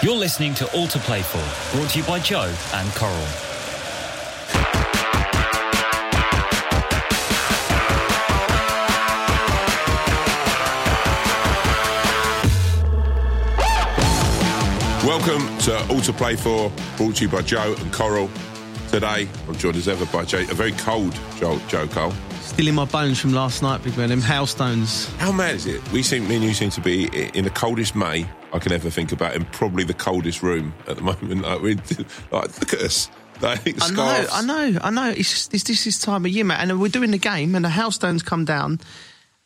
You're listening to All to Play For, brought to you by Joe and Coral. Welcome to All to Play For, brought to you by Joe and Coral. Today, I'm joined as ever by Joe. A very cold Joe Cole. Still in my bones from last night, big man. Them hailstones. How mad is it? Me and you seem to be in the coldest May I can ever think about, and probably the coldest room at the moment. Like look at us. Like, scarves. I know. It's this is time of year, mate. And we're doing the game, and the hailstones come down,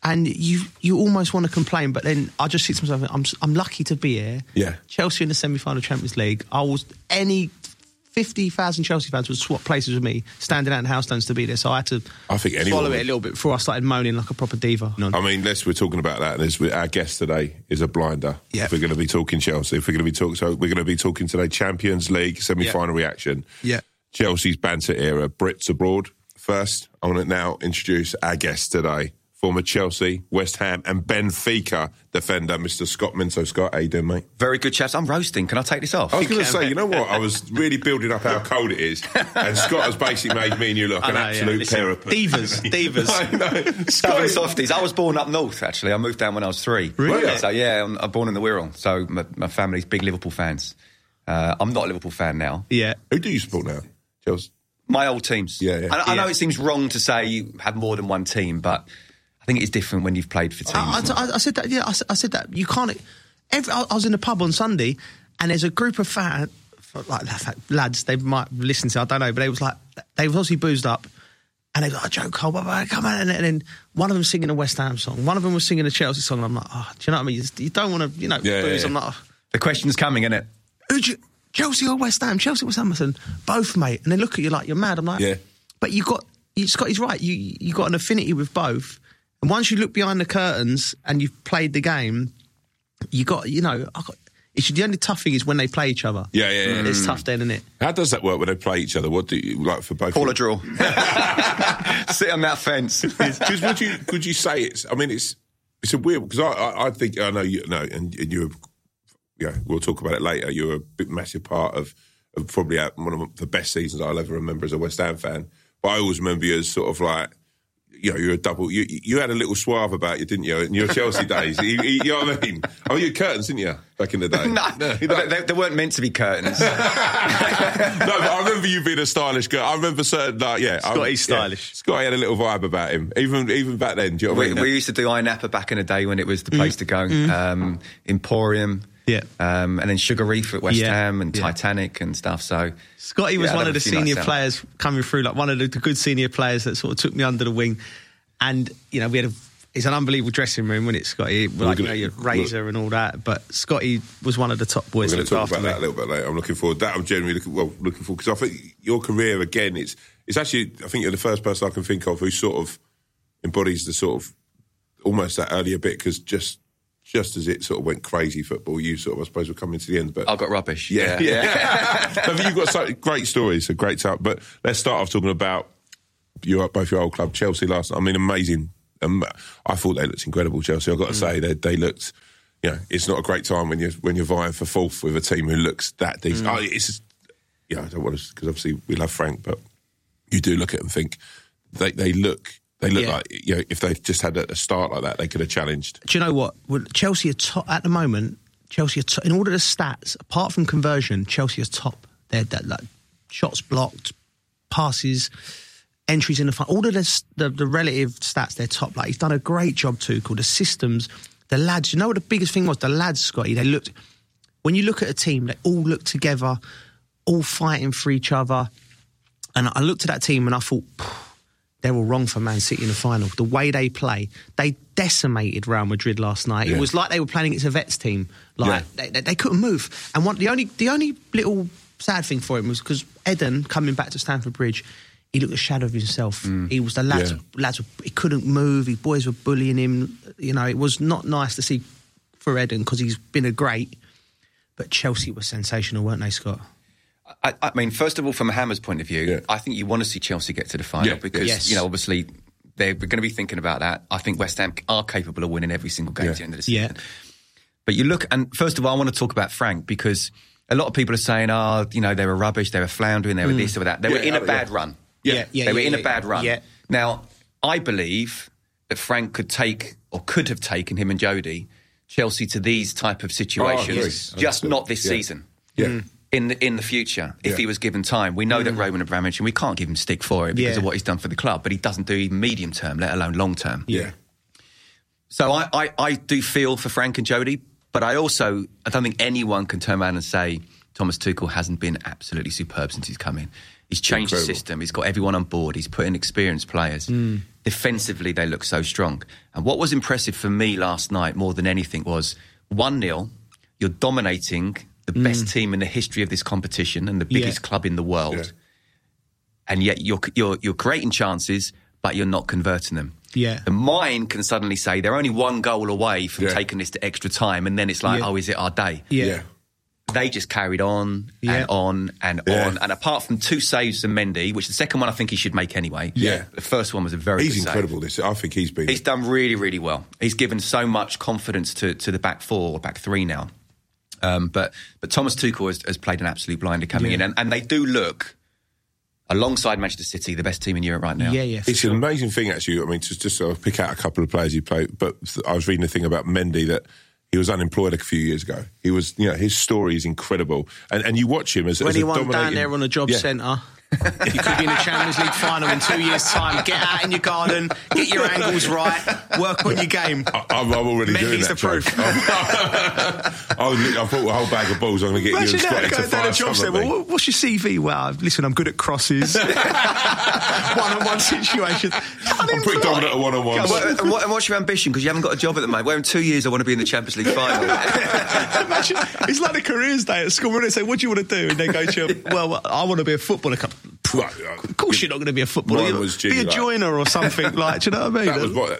and you almost want to complain, but then I just think to myself, I'm lucky to be here. Yeah. Chelsea in the semi-final Champions League. 50,000 Chelsea fans would swap places with me, standing out in hailstones to be there. So I had to swallow it a little bit before I started moaning like a proper diva. I mean, unless we're talking about that, and our guest today is a blinder. Yep. If we're going to be talking Chelsea, we're going to be talking today Champions League semi-final reaction. Yeah, Chelsea's banter era, Brits abroad. First, I want to now introduce our guest today, former Chelsea, West Ham and Benfica defender, Mr. Scott Minto. Scott, how you doing, mate? Very good, chaps. I'm roasting. Can I take this off? I was going to say, you know what? I was really building up how cold it is, and Scott has basically made me and you look an absolute pair of... Divas. I know. Scott softies. I was born up north, actually. I moved down when I was 3. Really? So, yeah, I'm born in the Wirral. So my family's big Liverpool fans. I'm not a Liverpool fan now. Yeah. Who do you support now? Chelsea? My old teams. Yeah. I know it seems wrong to say you have more than one team, but... I think it's different when you've played for teams. I said that, yeah, I said that. You can't... I was in a pub on Sunday and there's a group of lads, they might listen to, I don't know, but they was obviously boozed up and they were like, Joe Cole, come on. And then one of them singing a West Ham song, one of them was singing a Chelsea song, and I'm like, oh, do you know what I mean? You don't want to, booze. Yeah. I'm like... Oh. The question's coming, isn't it? Chelsea or West Ham? Chelsea or West Ham? I said, both, mate. And they look at you like, you're mad. I'm like... Yeah. But Scott is right. You got an affinity with both. And once you look behind the curtains and you've played the game, the only tough thing is when they play each other. Yeah. It's tough then, isn't it? How does that work when they play each other? What do you like for both? Call a draw. Sit on that fence. Just would you say it's? I mean, it's a weird, because I think I know you know, and you were, yeah. We'll talk about it later. You're a big, massive part of probably one of the best seasons I'll ever remember as a West Ham fan. But I always remember you as sort of like... You know, you're a double... You had a little suave about you, didn't you, in your Chelsea days? You know what I mean? Oh, you had curtains, didn't you, back in the day? No. They weren't meant to be curtains. No, but I remember you being a stylish girl. I remember certain... Scotty's stylish. Yeah, Scotty had a little vibe about him, even back then. Do you know what I mean? We used to do INAPA back in the day when it was the place to go. Emporium. Yeah. And then Sugar Reef at West Ham and Titanic and stuff. So Scotty was one of the senior players coming through, like one of the good senior players that sort of took me under the wing. And, you know, we had it's an unbelievable dressing room, wasn't it, Scotty? Your razor and all that. But Scotty was one of the top boys. We're going to talk about that a little bit later. I'm looking forward to that. I'm generally looking forward, because I think your career, again, it's actually, I think you're the first person I can think of who sort of embodies the sort of almost that earlier bit, because just as it sort of went crazy football, you sort of, I suppose, were coming to the end. But I got rubbish. Yeah. I mean, you've got some great stories, a great time. But let's start off talking about both your old club, Chelsea, last night. I mean, amazing. I thought they looked incredible, Chelsea. I've got to say, they looked... You know, it's not a great time when you're vying for fourth with a team who looks that decent. Mm. I don't want to... Because obviously we love Frank, but you do look at them and think, They look like, you know, if they just had a start like that, they could have challenged. Do you know what? Well, Chelsea are top at the moment. Chelsea are top in all of the stats, apart from conversion. Chelsea are top. They're like shots blocked, passes, entries in the front. All of the relative stats, they're top. Like, he's done a great job, Tuchel. The systems, the lads. You know what the biggest thing was? The lads, Scotty. They looked. When you look at a team, they all look together, all fighting for each other. And I looked at that team and I thought, they were wrong for Man City in the final. The way they play, they decimated Real Madrid last night. Yeah. It was like they were playing against a vets team. Like they couldn't move. And the only little sad thing for him was because Eden, coming back to Stamford Bridge, he looked a shadow of himself. Mm. He was the lads. Yeah. He couldn't move. His boys were bullying him. You know, it was not nice to see for Eden, because he's been a great. But Chelsea were sensational, weren't they, Scott? I mean, first of all, from a Hammer's point of view, I think you want to see Chelsea get to the final because, you know, obviously they're going to be thinking about that. I think West Ham are capable of winning every single game at the end of the season. But you look, and first of all, I want to talk about Frank, because a lot of people are saying, oh, you know, they were rubbish, they were floundering, they were this, they were that. They were in a bad run. They were in a bad run. Now, I believe that Frank could take, or could have taken him and Jody, Chelsea to these type of situations, just not this season. In the future, if he was given time. We know that Roman Abramovich, and we can't give him stick for it because of what he's done for the club, but he doesn't do even medium term, let alone long term. So I do feel for Frank and Jody, but I don't think anyone can turn around and say Thomas Tuchel hasn't been absolutely superb since he's come in. He's changed the system. He's got everyone on board. He's put in experienced players. Defensively, they look so strong. And what was impressive for me last night more than anything was 1-0, you're dominating the best team in the history of this competition and the biggest club in the world. And yet you're creating chances, but you're not converting them. The mind can suddenly say they're only one goal away from taking this to extra time, and then it's like, oh, is it our day? They just carried on and on and on. And apart from two saves from Mendy, which the second one I think he should make anyway. The first one was a very good save. He's incredible. I think he's done really, really well. He's given so much confidence to the back four, or back three now. But Thomas Tuchel has played an absolute blinder coming in. And they do look, alongside Manchester City, the best team in Europe right now. It's an amazing thing, actually. I mean, just sort of pick out a couple of players you play. But I was reading a thing about Mendy that he was unemployed a few years ago. He was, you know, his story is incredible. And you watch him as anyone down there on a job centre... You could be in a Champions League final in 2 years' time. Get out in your garden, get your angles right, work on your game. I'm already doing that. The proof. I've brought a whole bag of balls. I'm going to get you to five. Well, what's your CV? Well, listen, I'm good at crosses, one-on-one situations. I'm pretty dominant at one-on-ones. And what's your ambition? Because you haven't got a job at the moment. Well, in 2 years, I want to be in the Champions League final. Imagine, it's like a careers day at school. When they say, "What do you want to do?" and they go, "Well, I want to be a footballer." Of course you're not going to be a footballer. Be a joiner or something. Do you know what I mean?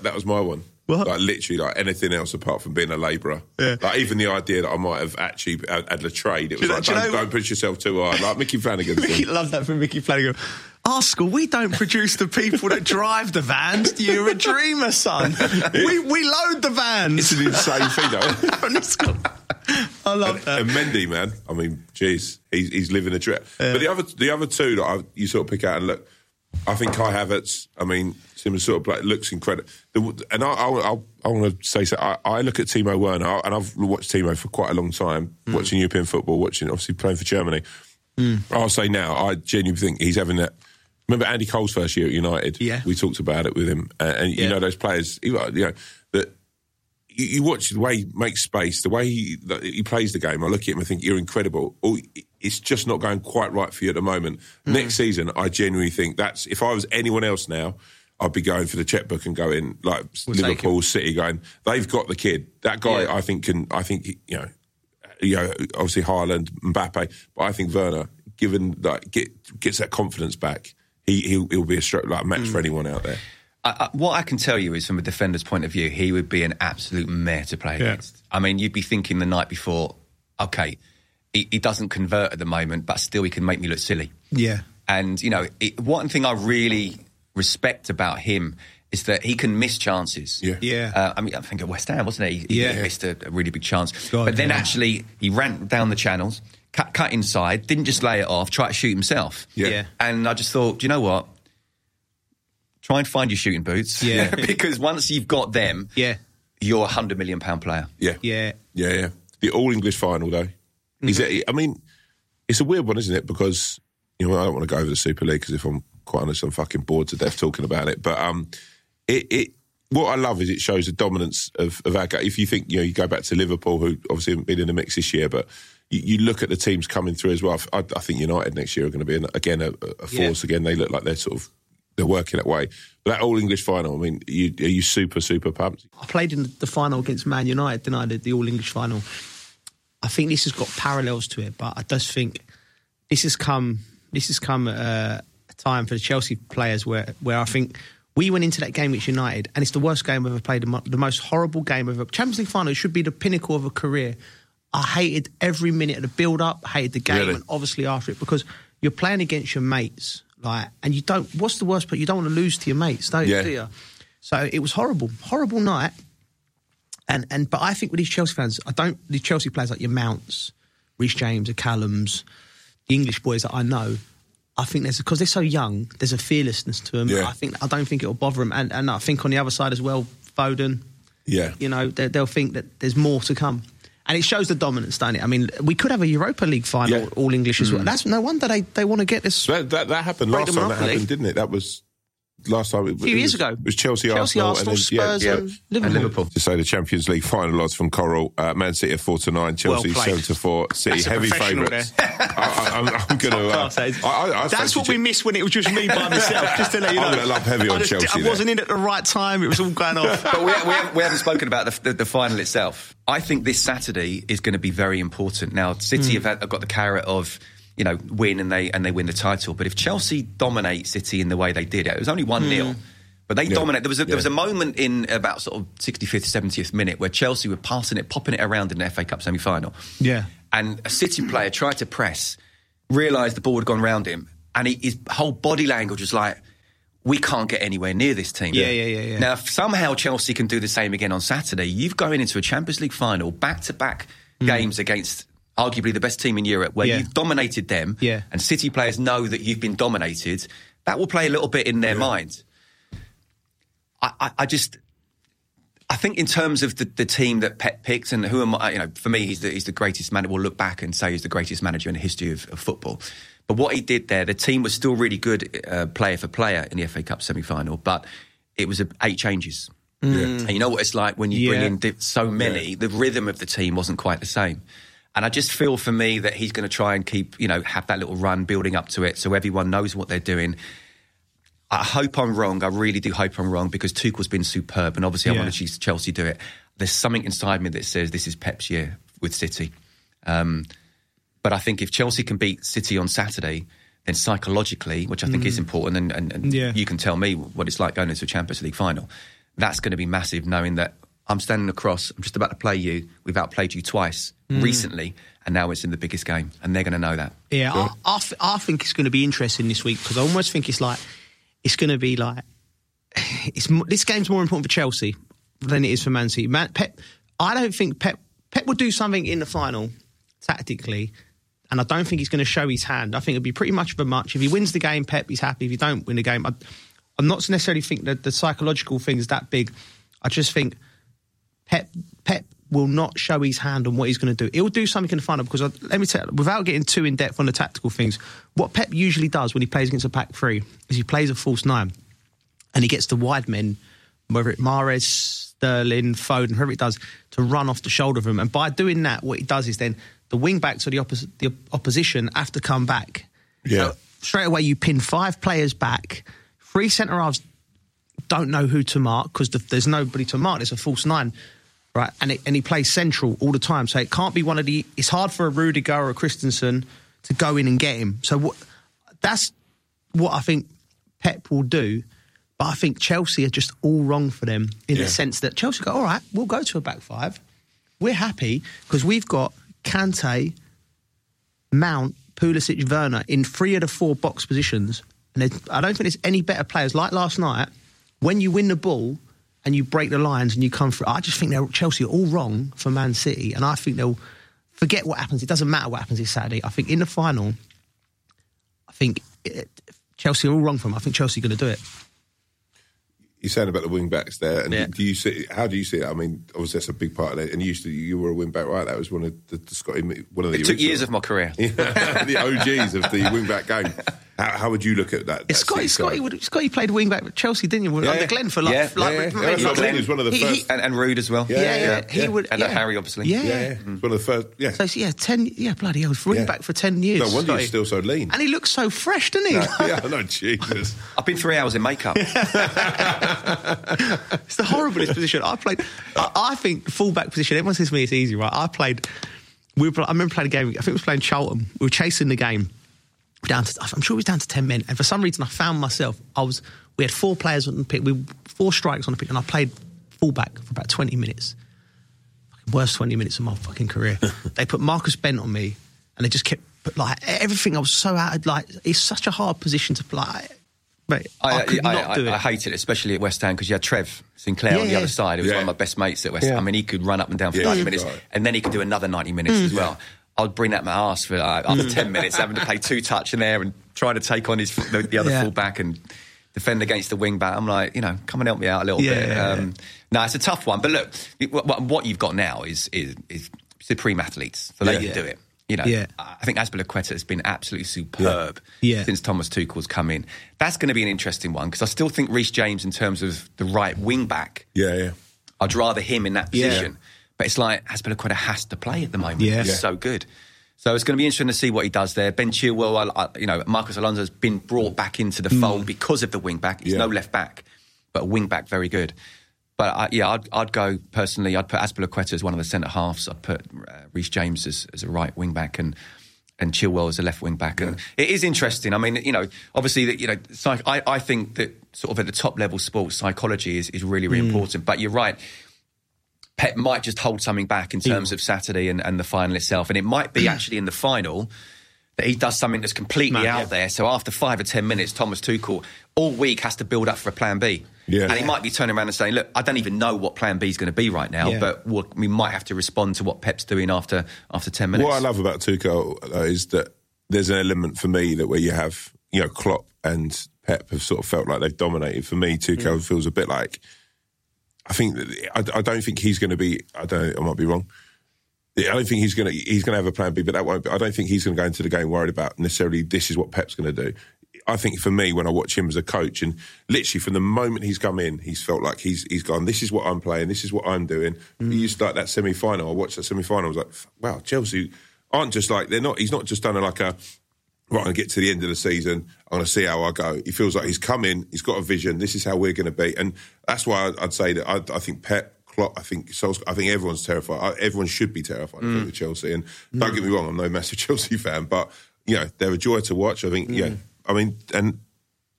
That was my one. What? Literally anything else apart from being a labourer. Yeah. Even the idea that I might have actually had a trade. It was don't push yourself too hard. Like Mickey Flanagan. Love that from Mickey Flanagan. Our school, we don't produce the people that drive the vans. You're a dreamer, son. We load the vans. It's an insane thing, though. I love that. And Mendy, man, I mean, jeez, he's living a trip. Yeah. But the other two that you sort of pick out and look, I think Kai Havertz, I mean, Simon sort of looks incredible. And I want to say so. I look at Timo Werner, and I've watched Timo for quite a long time, watching European football, obviously playing for Germany. I'll say now, I genuinely think he's having that. Remember Andy Cole's first year at United? We talked about it with him. And you know, those players, you know, that you watch the way he makes space, the way he plays the game. I look at him and think, you're incredible. It's just not going quite right for you at the moment. Next season, I genuinely think that's, if I was anyone else now, I'd be going for the checkbook and going, like, we'll Liverpool, City, going, they've got the kid. That guy, I think, you know, obviously Haaland, Mbappe, but I think Werner, given that, gets that confidence back, he'll be a match for anyone out there. What I can tell you is, from a defender's point of view, he would be an absolute mare to play against. I mean, you'd be thinking the night before, okay, he doesn't convert at the moment, but still he can make me look silly. And, you know, one thing I really respect about him is that he can miss chances. I mean, I think at West Ham, wasn't he? He missed a really big chance. But then actually, he ran down the channels, cut inside, didn't just lay it off, try to shoot himself. And I just thought, do you know what? Try and find your shooting boots. Because once you've got them, you're a £100 million player. The All-English final, though. I mean, it's a weird one, isn't it? Because, you know, I don't want to go over the Super League because if I'm quite honest, I'm fucking bored to death talking about it. But what I love is it shows the dominance of our game. If you think, you know, you go back to Liverpool, who obviously haven't been in the mix this year, but you look at the teams coming through as well. I think United next year are going to be, a force again. They look like they're sort of, they're working that way. But that All-English final, I mean, are you super, super pumped? I played in the final against Man United, didn't I? The All-English final. I think this has got parallels to it, but I just think this has come a time for the Chelsea players where I think we went into that game against United, and it's the worst game I've ever played, the most horrible game ever. Champions League final, it should be the pinnacle of a career. I hated every minute of the build-up, hated the game, and obviously after it, because you're playing against your mates, like, and you don't, what's the worst part? You don't want to lose to your mates, do you? So it was horrible night. But I think with these Chelsea fans, these Chelsea players like your Mounts, Reece James, the Callums, the English boys that I know, I think because they're so young, there's a fearlessness to them. Yeah. I don't think it'll bother them. And I think on the other side as well, Foden, yeah, you know, they'll think that there's more to come. And it shows the dominance, don't it? I mean, we could have a Europa League final, yeah, all English as well. That's no wonder they want to get this. That happened last time. That happened, didn't it? That was last time. A few years ago. It was Chelsea, Arsenal, Spurs, and Liverpool. To say the Champions League final odds from Coral: Man City 4-9, Chelsea 7-4. City that's heavy favourites. I'm going to. That's what we missed when it was just me by myself. Just to let you know, I'm going to love heavy on Chelsea. I wasn't in at the right time. It was all going off. But we haven't spoken about the final itself. I think this Saturday is going to be very important. Now, City have got the carrot of, you know, win and they win the title. But if Chelsea dominate City in the way they did, it was only 1-0, but they dominate. There was a moment in about sort of 65th, 70th minute where Chelsea were passing it, popping it around in the FA Cup semi-final. Yeah, and a City player tried to press, realised the ball had gone round him, and his whole body language was like, we can't get anywhere near this team. Yeah. Now, if somehow Chelsea can do the same again on Saturday, you've going into a Champions League final, back-to-back games against arguably the best team in Europe, where you've dominated them, and City players know that you've been dominated. That will play a little bit in their mind. I think in terms of the team that Pep picked, and who am I, you know, for me, he's the greatest manager. We'll look back and say he's the greatest manager in the history of football. But what he did there, the team was still really good player for player in the FA Cup semi-final, but it was 8 changes. Mm. And you know what it's like when you bring in so many, the rhythm of the team wasn't quite the same. And I just feel for me that he's going to try and keep, you know, have that little run building up to it so everyone knows what they're doing. I hope I'm wrong. I really do hope I'm wrong, because Tuchel's been superb and obviously I want to see Chelsea do it. There's something inside me that says this is Pep's year with City. But I think if Chelsea can beat City on Saturday, then psychologically, which I think is important, and you can tell me what it's like going into a Champions League final, that's going to be massive, knowing that I'm standing across, I'm just about to play you, we've outplayed you twice recently, and now it's in the biggest game, and they're going to know that. Yeah, sure. I think it's going to be interesting this week, because I almost think this game's more important for Chelsea than it is for Man City. Pep will do something in the final, tactically, and I don't think he's going to show his hand. I think it'll be pretty much of a much. If he wins the game, Pep is happy. If he don't win the game, I'm not necessarily think that the psychological thing is that big. I just think Pep will not show his hand on what he's going to do. He'll do something in the final, because let me tell you, without getting too in depth on the tactical things, what Pep usually does when he plays against a back three is he plays a false nine, and he gets the wide men, whether it's Mahrez, Sterling, Foden, whoever it does, to run off the shoulder of him. And by doing that, what he does is then the wing-backs or the opposition have to come back. Yeah. So straight away, you pin 5 players back. 3 centre-halves don't know who to mark, because there's nobody to mark. It's a false nine, right? And he plays central all the time. So it can't be one of the... It's hard for a Rudiger or a Christensen to go in and get him. So that's what I think Pep will do. But I think Chelsea are just all wrong for them in the sense that Chelsea go, all right, we'll go to a back 5. We're happy because we've got Kante, Mount, Pulisic, Werner in 3 of the 4 box positions, and I don't think there's any better players. Like last night, when you win the ball and you break the lines and you come through, I just think Chelsea are all wrong for Man City, and I think they'll forget what happens. It doesn't matter what happens this Saturday. I think in the final, Chelsea are all wrong for them. I think Chelsea are going to do it. You're saying about the wing backs there, and how do you see it? I mean, obviously that's a big part of it. And you were a wing back, right? That was one of the Scottish. One of the. It took years of my career. Yeah, the OGs of the wing back game. How would you look at that? Scotty played wing back at Chelsea, didn't you? Under Glenn for Glenn was one of the first, and Ruud as well. He would, and Harry obviously. One of the first. Yeah, so bloody hell, wing back for 10 years. No wonder he's still so lean, and he looks so fresh, doesn't he? Jesus. I've been 3 hours in makeup. It's the horriblest position I played. I think fullback position. Everyone says to me it's easy, right? I remember playing a game. I think it was playing Charlton. We were chasing the game. I'm sure it was down to 10 men, and for some reason I found myself. We had 4 players on the pitch. We 4 strikers on the pitch, and I played fullback for about 20 minutes. Worst 20 minutes of my fucking career. They put Marcus Bent on me, and they just kept everything. I was so out. It's such a hard position to play. Mate, I could not do it. I hate it, especially at West Ham, because you had Trev Sinclair on the other side, who was one of my best mates at West Ham. I mean, he could run up and down for 90 minutes, and then he could do another 90 minutes as well. I'd bring that my arse for after 10 minutes, having to play two-touch in there and trying to take on his the other full-back and defend against the wing-back. I'm like, you know, come and help me out a little bit. No, it's a tough one. But look, what you've got now is supreme athletes, so they can do it. You know, I think Azpilicueta has been absolutely superb since Thomas Tuchel's come in. That's going to be an interesting one, because I still think Reece James, in terms of the right wing back, I'd rather him in that position. But it's like Azpilicueta has to play at the moment. He's so good. So it's going to be interesting to see what he does there. Ben Chilwell, you know, Marcos Alonso's been brought back into the fold because of the wing back. He's no left back, but a wing back very good. But I'd go personally. I'd put Azpilicueta as one of the centre halves. I'd put Reece James as a right wing back, and Chilwell as a left wing back. Yeah. And it is interesting. I mean, you know, obviously, that, you know, I think that sort of at the top level sports psychology is really, really important. But you're right. Pep might just hold something back in terms of Saturday and the final itself, and it might be actually in the final that he does something that's completely out there. So after 5 or 10 minutes, Thomas Tuchel all week has to build up for a plan B. Yeah. And he might be turning around and saying, look, I don't even know what plan B is going to be right now, but we might have to respond to what Pep's doing after 10 minutes. What I love about Tuchel is that there's an element for me that where you have, you know, Klopp and Pep have sort of felt like they've dominated. For me, Tuchel feels a bit like, I think, I don't think he's going to be, I might be wrong. I don't think he's going to have a plan B, but that won't be, I don't think he's going to go into the game worried about necessarily this is what Pep's going to do. I think for me, when I watch him as a coach, and literally from the moment he's come in, he's felt like he's gone, this is what I'm playing, this is what I'm doing. He used to, like, that semi-final, I watched that semi-final, I was like, wow, Chelsea aren't just like, he's not just done like a, right, I'm going to get to the end of the season, I'm going to see how I go. He feels like he's come in, he's got a vision, this is how we're going to be. And that's why I'd say that I think Pep, Klopp, I think Solskjaer, I think everyone's terrified. Everyone should be terrified of Chelsea. And don't get me wrong, I'm no massive Chelsea fan, but, you know, they're a joy to watch. I think, I mean, and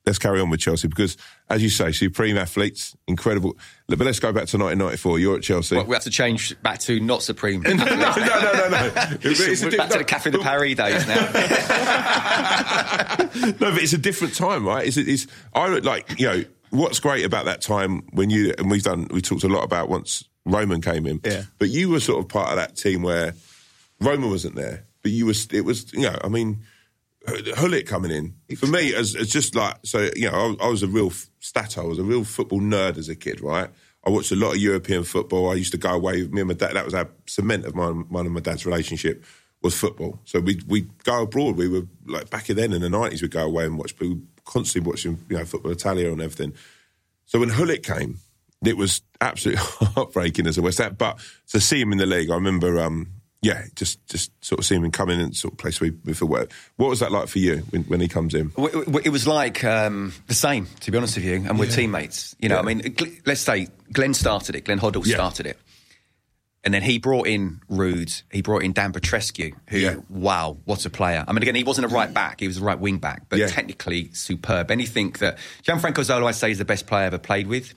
let's carry on with Chelsea because, as you say, supreme athletes, incredible. But let's go back to 1994. You're at Chelsea. Well, we have to change back to not supreme. No. We're back to the Café de Paris days now. No, but it's a different time, right? It's I look like, you know, what's great about that time when you, and we talked a lot about once Roman came in, but you were sort of part of that team where Roman wasn't there, but you know, I mean, Hullet coming in for me as just like, so, you know, I was a real I was a real football nerd as a kid, right? I watched a lot of European football. I used to go away with me and my dad. That was our cement of mine and my dad's relationship was football. So we'd go abroad. We were like, back then in the 90s, we'd go away and watch, but we were constantly watching, you know, football Italia and everything. So when Hullet came, it was absolutely heartbreaking as a West Ham, but to see him in the league, I remember, just sort of seeing him come in and sort of play sweep for work. What was that like for you when he comes in? It was like the same, to be honest with you, and we're teammates. You know, I mean, let's say Glenn started it, Glenn Hoddle started it. And then he brought in Ruud, he brought in Dan Petrescu, who, wow, what a player. I mean, again, he wasn't a right back, he was a right wing back, but technically superb. Anything that Gianfranco Zola, I say, is the best player I ever played with.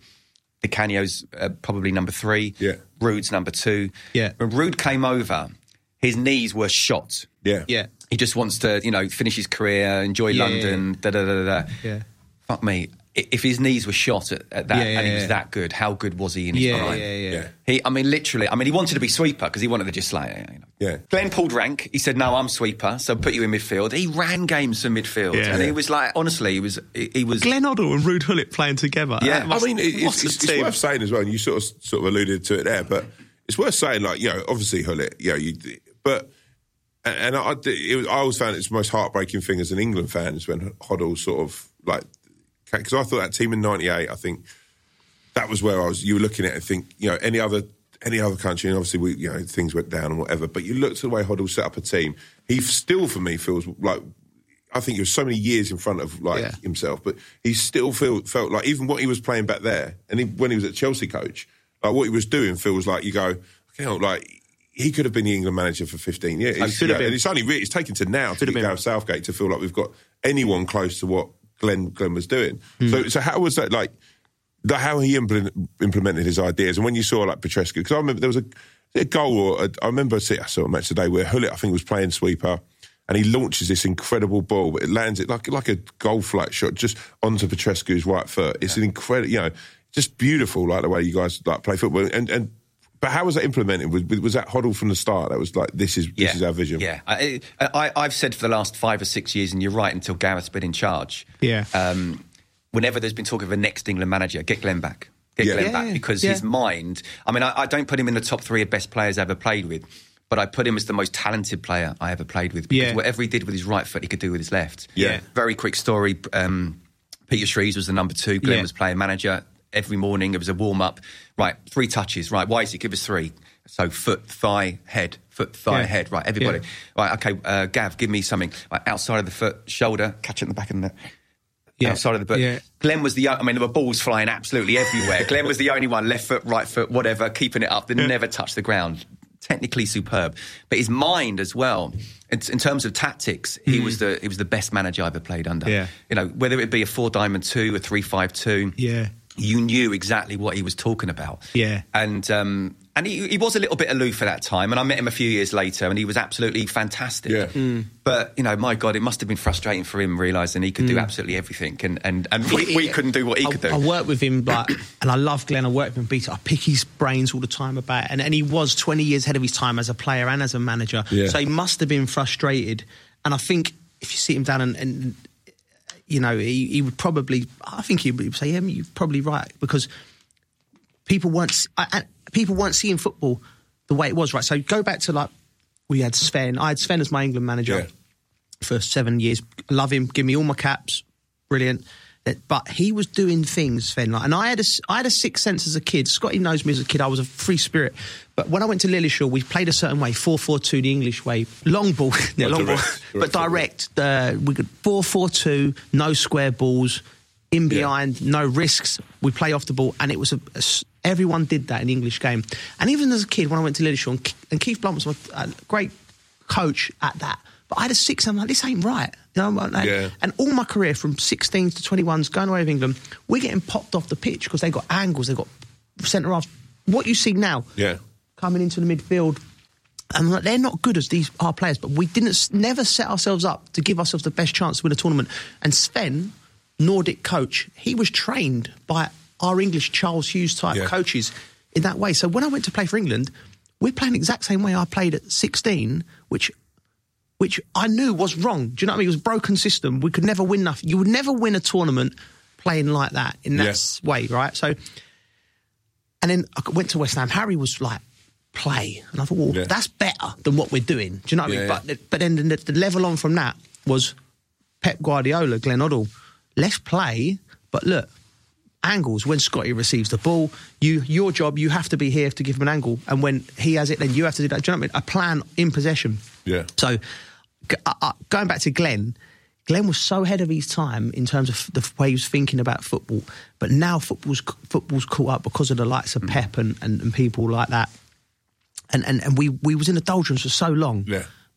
Di Canio's probably number 3. Yeah. Ruud's number 2. Yeah. When Ruud came over, his knees were shot. Yeah. Yeah. He just wants to, you know, finish his career, enjoy London, da-da-da-da-da. Yeah. Fuck me. If his knees were shot at that and he was that good, how good was he in his time? Yeah. He wanted to be sweeper because he wanted to just like, you know. Yeah. Glenn pulled rank. He said, no, I'm sweeper, so I'll put you in midfield. He ran games from midfield. Yeah. And he was like, honestly, he was... Glenn Hoddle and Ruud Gullit playing together. Yeah. I mean, it's worth saying as well, and you sort of alluded to it there, but it's worth saying, like, you know, obviously Gullit, you know, I always found it's the most heartbreaking thing as an England fan is when Hoddle sort of, like... Because I thought that team in '98, I think that was where you were looking at it and think, you know, any other country, and obviously, you know, things went down and whatever, but you looked at the way Hoddle set up a team. He still, for me, feels like, I think he was so many years in front of, like, himself, but he still felt like, even what he was playing back there, and when he was at Chelsea coach, like, what he was doing feels like, you go, okay, like... He could have been the England manager for 15 years. And it's only really, it's taken to now to get Gareth Southgate to feel like we've got anyone close to what Glenn was doing. Mm. So how was that like? How he implemented his ideas, and when you saw like Petrescu, because I remember there was a goal. I remember I saw a match today where Hullet, I think, was playing sweeper, and he launches this incredible ball, but it lands it like a goal flight shot just onto Petrescu's right foot. It's an incredible, you know, just beautiful, like the way you guys like play football. And but how was that implemented? Was that Hoddle from the start? That was like, this is our vision. Yeah, I've said for the last 5 or 6 years, and you're right, until Gareth's been in charge. Yeah. Whenever there's been talk of a next England manager, get Glenn back. Get Glenn back because his mind... I mean, I don't put him in the top 3 of best players I ever played with, but I put him as the most talented player I ever played with because whatever he did with his right foot, he could do with his left. Yeah. Very quick story. Peter Shreves was the number 2. Glenn was player manager. Every morning it was a warm-up. Right, 3 touches. Right, why is it? Give us 3. So foot, thigh, head. Foot, thigh, head. Right, everybody. Yeah. Right, okay, Gav, give me something. Right, outside of the foot, shoulder, catch it in the back of the net. Yeah. Outside of the book. Yeah. Glenn was the... I mean, there were balls flying absolutely everywhere. Glenn was the only one, left foot, right foot, whatever, keeping it up. They never touched the ground. Technically superb. But his mind as well, in terms of tactics, he was the best manager I ever played under. Yeah. You know, whether it be a 4-diamond 2, a 3-5-2, you knew exactly what he was talking about. Yeah. And he was a little bit aloof at that time, and I met him a few years later, and he was absolutely fantastic. Yeah. Mm. But, you know, my God, it must have been frustrating for him realising he could do absolutely everything, and we couldn't do what he could do. I worked with him, but, and I love Glenn, I worked with him, Peter, I pick his brains all the time about it, and he was 20 years ahead of his time as a player and as a manager, so he must have been frustrated, and I think if you sit him down and you know, he would probably, I think he would say, yeah, you're probably right, because... People weren't seeing football the way it was, right? So go back to, like, we had Sven. I had Sven as my England manager for 7 years. Love him. Give me all my caps. Brilliant. But he was doing things, Sven. Like, and I had a sixth sense as a kid. Scotty knows me as a kid. I was a free spirit. But when I went to Lillishall, we played a certain way, 4-4-2, the English way. Long ball. Direct. We could 4-4-2, no square balls, in behind, no risks. We play off the ball. And it was a everyone did that in the English game. And even as a kid, when I went to Lillishall, and Keith Blunt was a great coach at that, but I had a 6, I'm like, this ain't right. You know what I'm saying? Yeah. And all my career, from 16s to 21s, going away with England, we're getting popped off the pitch because they got angles, they got centre-halves. What you see now, coming into the midfield, and they're not good as these our players, but we never set ourselves up to give ourselves the best chance to win a tournament. And Sven, Nordic coach, he was trained by... our English Charles Hughes type coaches in that way. So when I went to play for England, we're playing the exact same way I played at 16, which I knew was wrong. Do you know what I mean? It was a broken system. We could never win nothing. You would never win a tournament playing like that in that way, right? So, and then I went to West Ham. Harry was like, play. And I thought, well, that's better than what we're doing. Do you know what I mean? Yeah. But then the level on from that was Pep Guardiola, Glenn Hoddle. Let's play, but look, angles. When Scotty receives the ball, your job, you have to be here to give him an angle, and when he has it, then you have to do that. Do you know what I mean? A plan in possession. Yeah. So going back to Glenn was so ahead of his time in terms of the way he was thinking about football, but now football's caught up because of the likes of Pep and people like that, and we was in the doldrums for so long,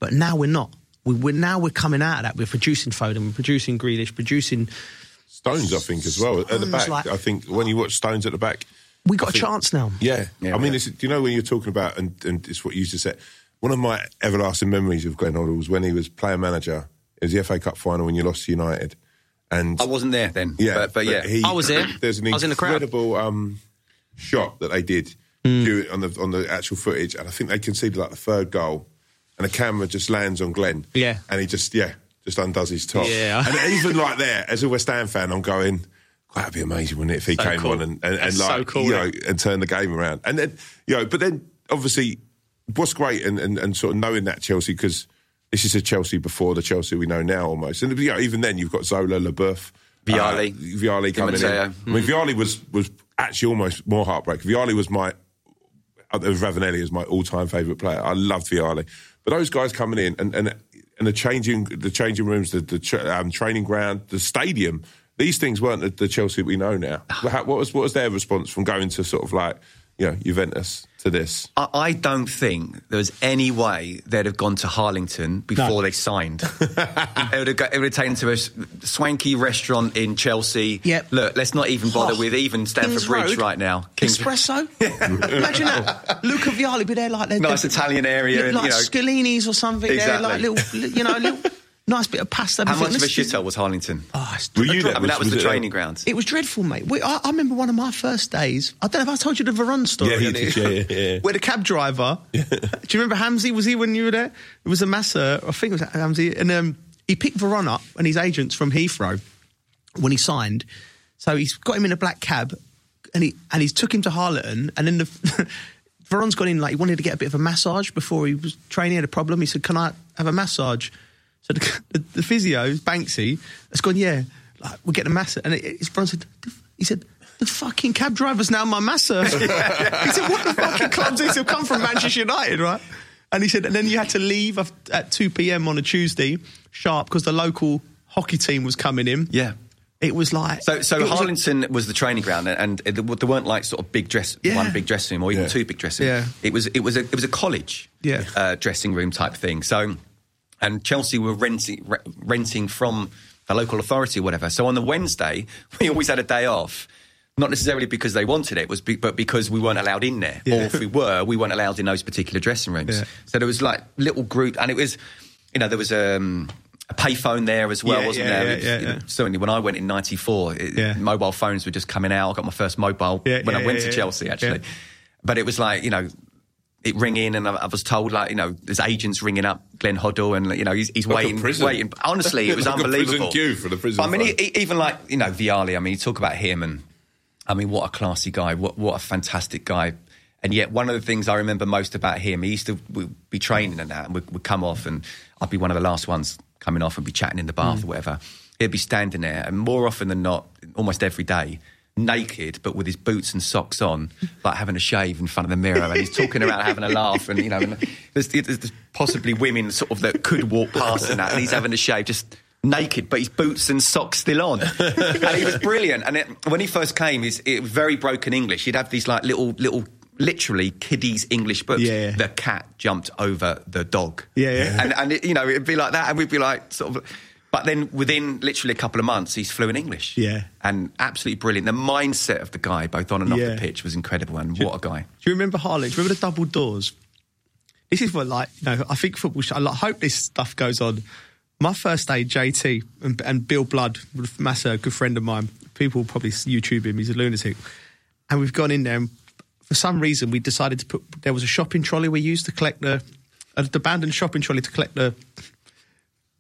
but now we're not. We're coming out of that. We're producing Foden, we're producing Grealish, producing Stones, I think, as well, at the back. Like, I think when you watch Stones at the back... We got a chance now. Yeah. I mean, do you know when you're talking about, and it's what you just said, one of my everlasting memories of Glenn Hoddle was when he was player manager. It was the FA Cup final when you lost to United. And I wasn't there then. Yeah. But I was there. There's an incredible shot that they did on the actual footage, and I think they conceded like the 3rd goal, and the camera just lands on Glenn. Yeah. And he just undoes his top. Yeah. And even like there, as a West Ham fan, I'm going, God, that'd be amazing, wouldn't it, if he came on and like, so cool, you know, and turned the game around. And then, you know, but then obviously what's great and sort of knowing that Chelsea, because this is a Chelsea before the Chelsea we know now almost. And you know, even then you've got Zola, Leboeuf, Vialli coming in. I mean, Vialli was actually almost more heartbreaking. Vialli was Ravanelli is my all-time favourite player. I loved Vialli. But those guys coming in and the changing rooms, the training ground, the stadium, these things weren't the Chelsea we know now. What was their response from going to sort of like, you know, Juventus to this? I don't think there was any way they'd have gone to Harlington before they signed. It would have taken to a swanky restaurant in Chelsea. Yep. Look, let's not even bother with even Stamford Bridge right now. Espresso? Imagine that. Luca Vialli be there like... Nice Italian area. And, like Scalini's or something. Exactly. There, like little nice bit of pasta. How much of a shithole was Harlington? Were you there? I mean, that was the training ground. It was dreadful, mate. I remember one of my first days. I don't know if I told you the Varun story. Yeah. Where the cab driver... Do you remember Hamzy? Was he when you were there? It was a masseur. I think it was Hamzy. And he picked Varun up and his agents from Heathrow when he signed. So he's got him in a black cab and he's took him to Harlington. And then Varun's gone in, like, he wanted to get a bit of a massage before he was training. He had a problem. He said, "Can I have a massage?" So the physio, Banksy, has gone, we'll get a masseur. And his brother said, the fucking cab driver's now my masseur. He said, what the fucking clubs is? He'll come from Manchester United, right? And he said, and then you had to leave at 2 p.m. on a Tuesday, sharp, because the local hockey team was coming in. Yeah. It was like... So Harlington was the training ground, and there weren't like sort of one big dressing room or even two big dressing rooms. Yeah. It was a college dressing room type thing. So... And Chelsea were renting from the local authority or whatever. So on the Wednesday, we always had a day off. Not necessarily because they wanted it, but because we weren't allowed in there. Yeah. Or if we were, we weren't allowed in those particular dressing rooms. Yeah. So there was like little group... And it was, there was a payphone there as well, wasn't there? Certainly when I went in 94, mobile phones were just coming out. I got my first mobile when I went to Chelsea, actually. Yeah. But it was like, it ring in, and I was told, there's agents ringing up Glenn Hoddle, and he's like waiting. Honestly, it was unbelievable. A prison queue for the prison. But, I mean, even Vialli. I mean, you talk about him, and I mean, what a classy guy, what a fantastic guy. And yet, one of the things I remember most about him, he used to be training and that, and we'd come off, and I'd be one of the last ones coming off, and be chatting in the bath or whatever. He'd be standing there, and more often than not, almost every day, naked but with his boots and socks on, like having a shave in front of the mirror, and he's talking about having a laugh, and there's possibly women sort of that could walk past and that, and he's having a shave just naked but his boots and socks still on. And he was brilliant. And when he first came, it was very broken English. He'd have these like little literally kiddies English books. Yeah. The cat jumped over the dog. Yeah. And it'd be like that, and we'd be like sort of... But then within literally a couple of months, he's fluent English. Yeah. And absolutely brilliant. The mindset of the guy, both on and off the pitch, was incredible. And what a guy. Do you remember Harlington? Do you remember the double doors? This is what, I think football... I hope this stuff goes on. My first day, JT and Bill Blood, a good friend of mine, people will probably YouTube him, he's a lunatic. And we've gone in there, and for some reason, we decided to put... There was a shopping trolley we used to collect the... An abandoned shopping trolley to collect the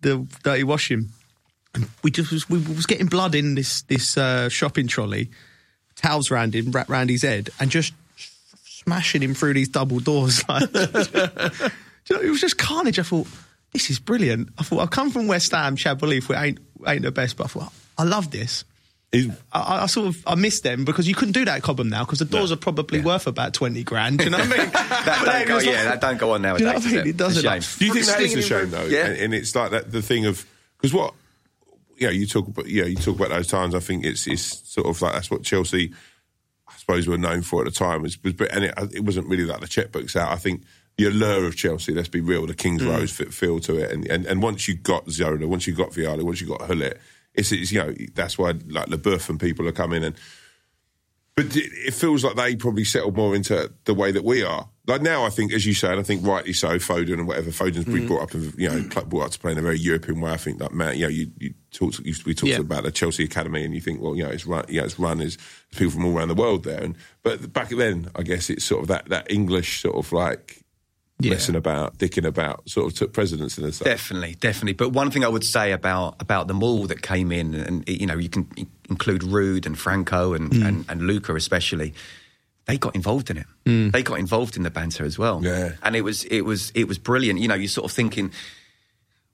dirty washing. We was getting blood in this shopping trolley, towels wrapped round his head, and just smashing him through these double doors. It was just carnage. I thought, this is brilliant. I thought, I've come from West Ham, Chad Belief, we ain't the best, but I thought, I love this. I miss them, because you couldn't do that at Cobham now, because the doors are probably worth about 20 grand. Do you know what I mean? That don't go on nowadays. Do you know what I mean? It doesn't. Do you think that is a shame though? Yeah. And it's like that, the thing of, because you talk about those times. I think it's sort of like, that's what Chelsea, I suppose, were known for at the time. It wasn't really like the checkbooks out. I think the allure of Chelsea, let's be real, the King's Rose feel to it, and once you got Zola, once you got Vialli, once you got Hullet. It's that's why like Leboeuf and people are coming in. But it feels like they probably settled more into the way that we are. Like now, I think, as you say, and I think rightly so, Foden and whatever, Foden's been brought up, and brought up to play in a very European way. I think that, man, we talked about the Chelsea Academy, and you think, well, it's run is people from all around the world there. But back then, I guess it's sort of that English sort of like. Yeah. Messing about, dicking about, sort of took precedence in this. Definitely. But one thing I would say about them all that came in, and you can include Ruud and Franco and Luca especially, they got involved in it. They got involved in the banter as well. Yeah. And it was brilliant. You're sort of thinking,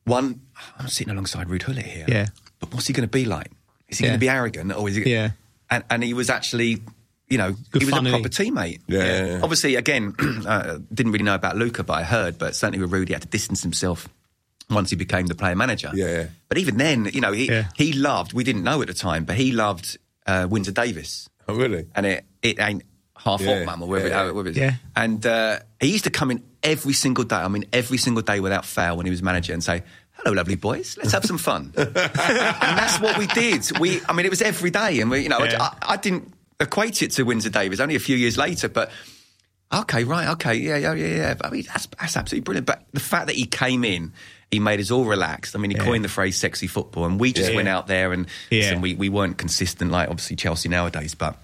I'm sitting alongside Ruud Gullit here. Yeah. But what's he going to be like? Is he going to be arrogant, or is he? Yeah. And he was actually. He was a proper teammate. Yeah. Obviously, again, didn't really know about Luca, but I heard. But certainly with Ruud, he had to distance himself once he became the player manager. Yeah. But even then, he loved. We didn't know at the time, but he loved Windsor Davis. Oh, really? And it ain't half-up man, or whatever it is. Yeah. And he used to come in every single day, I mean, every single day without fail when he was manager and say, hello, lovely boys, let's have some fun. And that's what we did. I mean, it was every day. And, I didn't equate it to Windsor Davies, only a few years later, but... Okay, I mean, that's absolutely brilliant. But the fact that he came in, he made us all relaxed. I mean, he coined the phrase sexy football, and we just went out there and listen, we weren't consistent like, obviously, Chelsea nowadays, but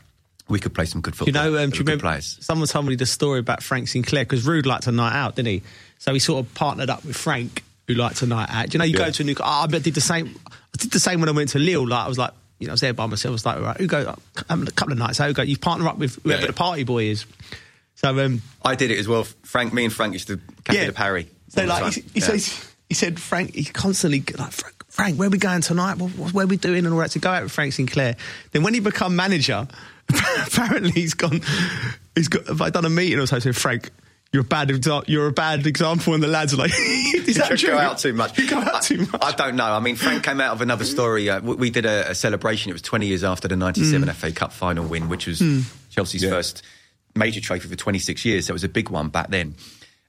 we could play some good football. You know, do you remember someone told me the story about Frank Sinclair, because Ruud liked a night out, didn't he? So he sort of partnered up with Frank, who liked a night out. Do you know, you go to a new... I did the same when I went to Lille. Like, I was like, you know, I was there by myself. I was like, right, who go a couple of nights out, you partner up with whoever the party boy is. So I did it as well. Frank, me and Frank used to capture the parry. So like he said, Frank, he constantly like, Frank, where are we going tonight? Where are we doing? And all that. So go out with Frank Sinclair. Then when he become manager, apparently he's gone. He's got. Have I done a meeting or something? Frank, you're a bad example, and the lads are like, is that true? You go out too much. You go out too much. I don't know. I mean, Frank came out of another story. We did a celebration. It was 20 years after the 97 FA Cup final win, which was Chelsea's first major trophy for 26 years, so it was a big one back then.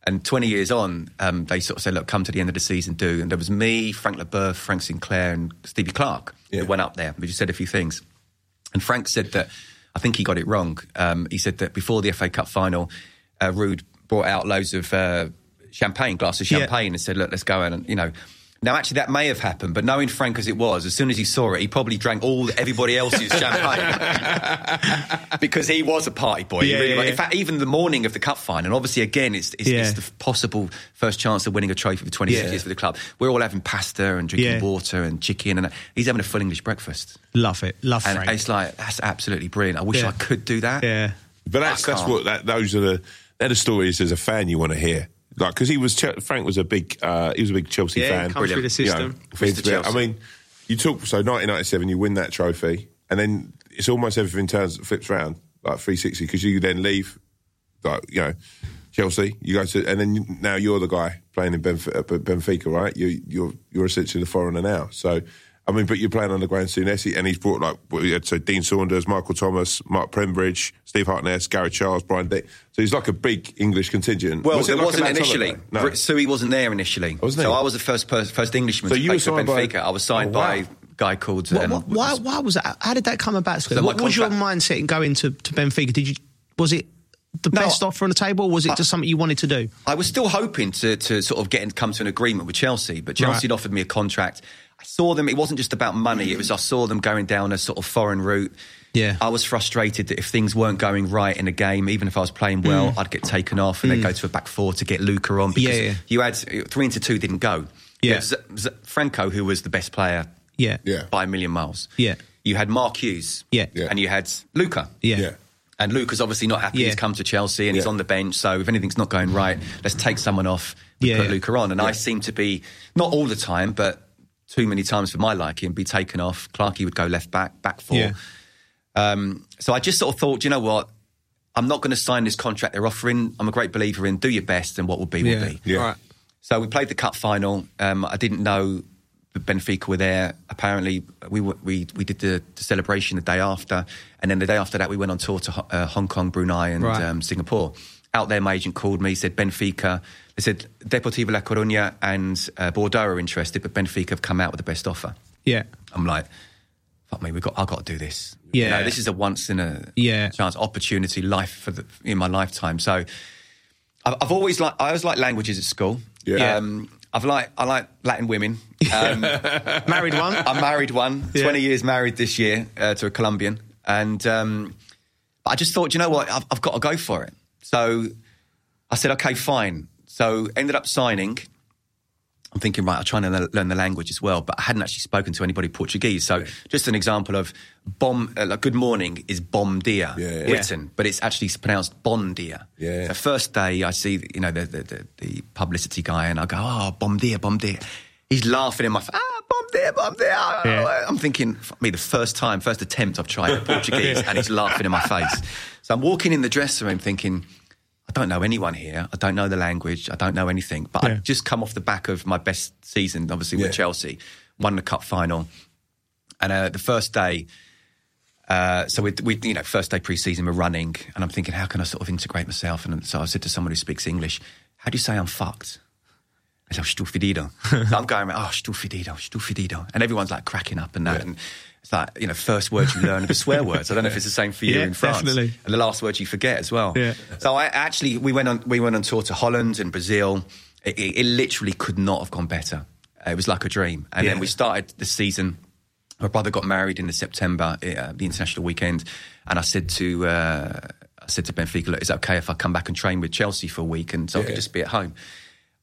And 20 years on, they sort of said, look, come to the end of the season, do. And there was me, Frank Lampard, Frank Sinclair and Stevie Clark that went up there. We just said a few things. And Frank said that, I think he got it wrong, he said that before the FA Cup final, Ruud brought out loads of glasses of champagne and said, look, let's go and, you know... Now, actually, that may have happened, but knowing Frank as it was, as soon as he saw it, he probably drank everybody else's champagne because he was a party boy. In fact, even the morning of the cup final, and obviously, again, it's the possible first chance of winning a trophy for 26 years for the club. We're all having pasta and drinking water and chicken, and he's having a full English breakfast. Love it. Love Frank. And it's like, that's absolutely brilliant. I wish I could do that. Yeah. But that's what, they're the stories as a fan you want to hear. Like, because Frank was a big Chelsea fan. Yeah, come through the system. You know, I mean, you talk, so 1997, you win that trophy, and then it's almost everything flips around, like 360, because you then leave, like, you know, Chelsea, you go to, and then now you're the guy playing in Benfica, right? You're essentially the foreigner now. So, I mean, but you're playing under Graeme Souness, and he's brought, like, so Dean Saunders, Michael Thomas, Mark Prembridge, Steve Hartness, Gary Charles, Brian Dick. So he's like a big English contingent. Well, there wasn't initially. No. Suey wasn't there initially. I was the first Englishman to play for Benfica. I was signed by a guy called... Why was that? How did that come about? What was your mindset in going to Benfica? Was it the best offer on the table, or was it just something you wanted to do? I was still hoping to sort of come to an agreement with Chelsea, but Chelsea had offered me a contract... I saw them, it wasn't just about money, it was I saw them going down a sort of foreign route. Yeah. I was frustrated that if things weren't going right in a game, even if I was playing well, I'd get taken off and they'd go to a back four to get Luca on because you had 3-2 didn't go. Yeah. Franco, who was the best player by a million miles. Yeah. You had Mark Hughes and you had Luca. Yeah. And Luca's obviously not happy he's come to Chelsea and he's on the bench, so if anything's not going right, let's take someone off and put Luca on. And I seem to be, not all the time, but too many times for my liking, be taken off. Clarkey would go left back four. Yeah. So I just sort of thought, you know what? I'm not going to sign this contract they're offering. I'm a great believer in do your best and what will be will be. Yeah. Right. So we played the cup final. I didn't know Benfica were there. Apparently, we did the celebration the day after. And then the day after that, we went on tour to Hong Kong, Brunei and Singapore. Out there, my agent called me, said Benfica. They said Deportivo La Coruña and Bordeaux are interested, but Benfica have come out with the best offer. Yeah. I'm like, fuck me, I've got to do this. Yeah. You know, this is a once in a chance opportunity in my lifetime. So I've always I always liked languages at school. Yeah. I like Latin women. Married one? I married one. Yeah. 20 years married this year to a Colombian. And I just thought, you know what, I've got to go for it. So I said, okay, fine. So ended up signing. I'm thinking, right, I'm trying to learn the language as well, but I hadn't actually spoken to anybody Portuguese. So just an example of like good morning is bom dia written, but it's actually pronounced bon dia. Yeah. So first day I see, you know, the publicity guy and I go, oh, bom dia, bom dia. He's laughing in my face. Ah, bom dia, bom dia. Yeah. I'm thinking, fuck me, the first attempt I've tried Portuguese and he's laughing in my face. So I'm walking in the dressing room thinking, I don't know anyone here. I don't know the language. I don't know anything. But I've just come off the back of my best season, obviously, with Chelsea. Won the cup final. And the first day, So we, you know, first day pre-season, we're running, and I'm thinking, how can I sort of integrate myself? And so I said to someone who speaks English, "How do you say I'm fucked?" I said, "Stufidido." So I'm going, "Oh, stufidido, stufidido," and everyone's like cracking up and that. Yeah. And it's like, you know, first word you learn are the swear words. I don't know if it's the same for you in France. Definitely. And the last word you forget as well. Yeah. So I actually, we went on tour to Holland and Brazil. It literally could not have gone better. It was like a dream. And then we started the season. My brother got married in September, the international weekend, and I said to Benfica, "Look, is it okay if I come back and train with Chelsea for a week, and so I could just be at home?"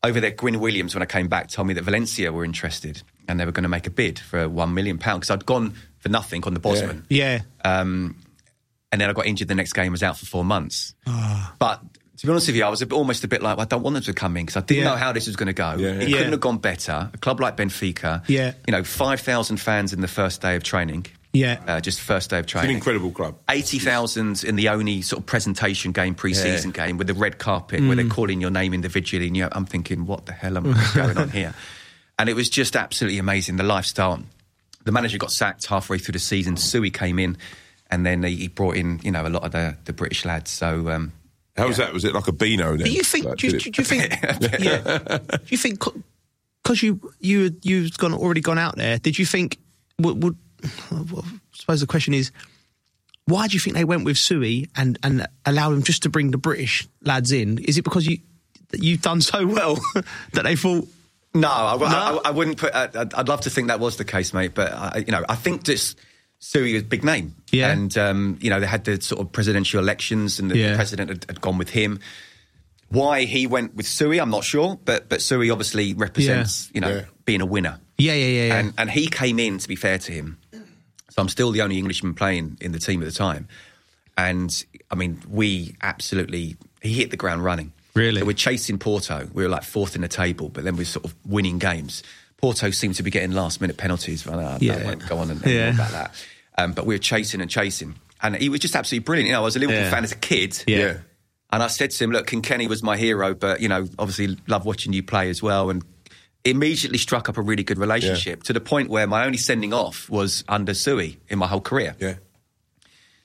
Over there, Gwyn Williams, when I came back, told me that Valencia were interested and they were going to make a bid for £1 million because I'd gone for nothing on the Bosman. Yeah. And then I got injured the next game, was out for 4 months. Oh. But to be honest with you, I was almost a bit like, well, I don't want them to come in because I didn't know how this was going to go. Yeah, yeah. It couldn't have gone better. A club like Benfica, you know, 5,000 fans in the first day of training. Yeah. Just first day of training. It's an incredible club. 80,000 in the only sort of presentation game, pre-season game with the red carpet where they're calling your name individually. And I'm thinking, what the hell am I going on here? And it was just absolutely amazing, the lifestyle. The manager got sacked halfway through the season. Sui came in and then he brought in, you know, a lot of the British lads. So... How was that? Was it like a Beano then? Do you think... yeah. Do you think... Because you've already gone out there, did you think... would I suppose the question is, why do you think they went with Sui and allowed him just to bring the British lads in? Is it because you've done so well that they thought? No, I wouldn't put. I'd love to think that was the case, mate. But I think just Sui was a big name, and they had the sort of presidential elections, and the president had gone with him. Why he went with Sui, I'm not sure, but Sui obviously represents being a winner. Yeah. And he came in, to be fair to him. So I'm still the only Englishman playing in the team at the time. And, I mean, he hit the ground running. Really? So we're chasing Porto. We were like fourth in the table, but then we're sort of winning games. Porto seemed to be getting last-minute penalties. I won't go on and talk about that. But we were chasing and chasing. And he was just absolutely brilliant. You know, I was a Liverpool fan as a kid. Yeah. And I said to him, look, Kenny was my hero, but, you know, obviously love watching you play as well, and immediately struck up a really good relationship to the point where my only sending off was under Sui in my whole career. Yeah.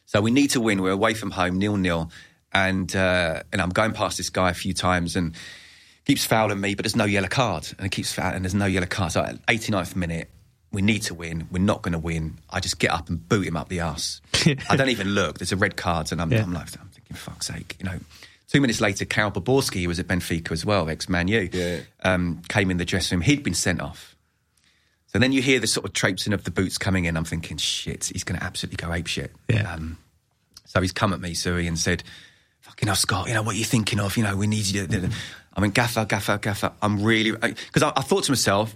So we need to win. We're away from home, 0-0. And I'm going past this guy a few times and keeps fouling me, but there's no yellow card. And he keeps fouling and there's no yellow card. So at 89th minute, we need to win. We're not going to win. I just get up and boot him up the arse. I don't even look. There's a red card. And I'm thinking, fuck's sake, you know. 2 minutes later, Karel Poborský, who was at Benfica as well, ex-Man U, came in the dressing room. He'd been sent off. So then you hear the sort of traipsing of the boots coming in. I'm thinking, shit, he's going to absolutely go apeshit. Yeah. So he's come at me, Sui, and said, fucking hell, Scott, you know, what are you thinking of? You know, we need you to... I mean, gaffer. I'm really... Because I thought to myself,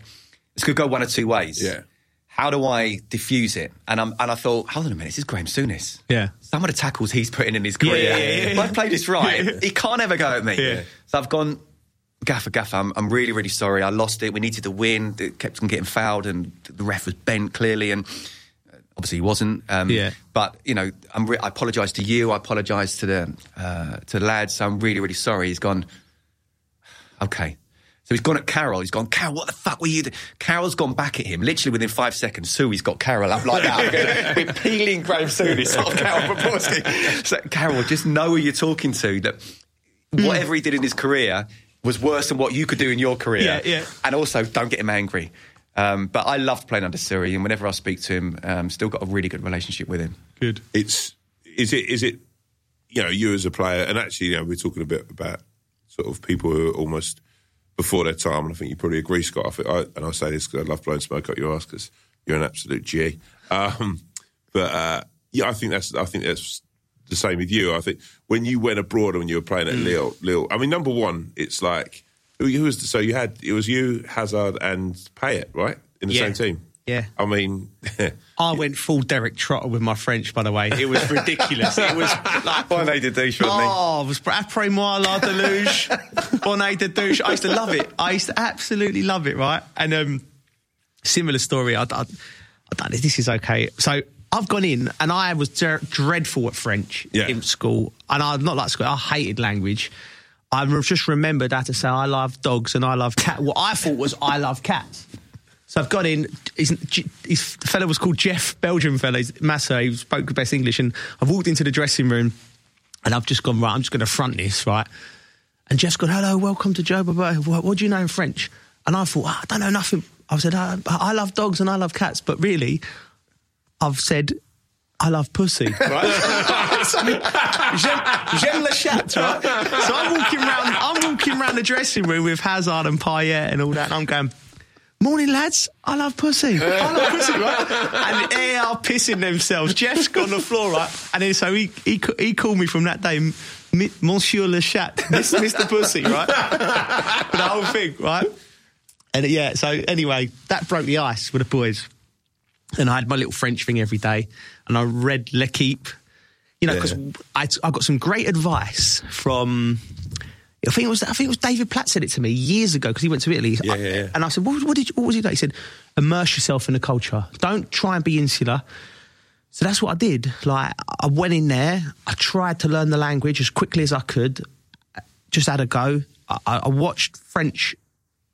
this could go one of two ways. Yeah. How do I diffuse it? And I thought, hold on a minute, this is Graeme Souness. Yeah. Some of the tackles he's put in his career. Yeah. If I play this right, he can't ever go at me. Yeah. So I've gone, gaffer, I'm really, really sorry. I lost it. We needed to win. It kept on getting fouled and the ref was bent clearly and obviously he wasn't. But, you know, I apologise to you. I apologise to the lads. So I'm really, really sorry. He's gone, okay. So he's gone at Carol. He's gone, Carol, what the fuck were you doing? Carol's gone back at him. Literally within 5 seconds, Sui's got Carol up like that. We're peeling Graeme Souness off Karel Poborský. So, Carol, just know who you're talking to. That whatever he did in his career was worse than what you could do in your career. Yeah. And also, don't get him angry. But I loved playing under Sui, and whenever I speak to him, still got a really good relationship with him. Good. Is it? You know, you as a player, and actually, you know, we're talking a bit about sort of people who are almost before their time, and I think you probably agree, Scott. I say this because I love blowing smoke up your ass because you're an absolute G. I think that's the same with you. I think when you went abroad and when you were playing at Lille, I mean, number one, it's like it was you, Hazard, and Payet, right, in the same team. Yeah. I mean... I went full Derek Trotter with my French, by the way. It was ridiculous. It was like... Bonnet de douche, wasn't it? Oh, it was après moi la deluge. Bonnet de douche. I used to love it. I used to absolutely love it, right? And similar story. This is okay. So I've gone in and I was dreadful at French in school. And I'm not like school. I hated language. I just remembered I had to say I love dogs and I love cats. What I thought was I love cats. So I've got in, his fella was called Jeff, Belgian fella, Massa, he spoke the best English, and I've walked into the dressing room and I've just gone, right, I'm just going to front this, right? And Jeff's gone, hello, welcome to Joe, what do you know in French? And I thought, I don't know nothing. I said, I love dogs and I love cats, but really, I've said, I love pussy, right? J'aime la chatte, right? So I'm walking round the dressing room with Hazard and Payet and all that, and I'm going, morning, lads. I love pussy. I love pussy, right? And they are pissing themselves. Jeff's got on the floor, right? And then so he called me from that day, Monsieur Le Chat, Mr. Pussy, right? The whole thing, right? And yeah, so anyway, that broke the ice with the boys. And I had my little French thing every day. And I read L'Equipe. You know, because I got some great advice from... I think it was David Platt said it to me years ago because he went to Italy. And I said, what was he doing? He said, immerse yourself in the culture. Don't try and be insular. So that's what I did. Like, I went in there. I tried to learn the language as quickly as I could. Just had a go. I watched French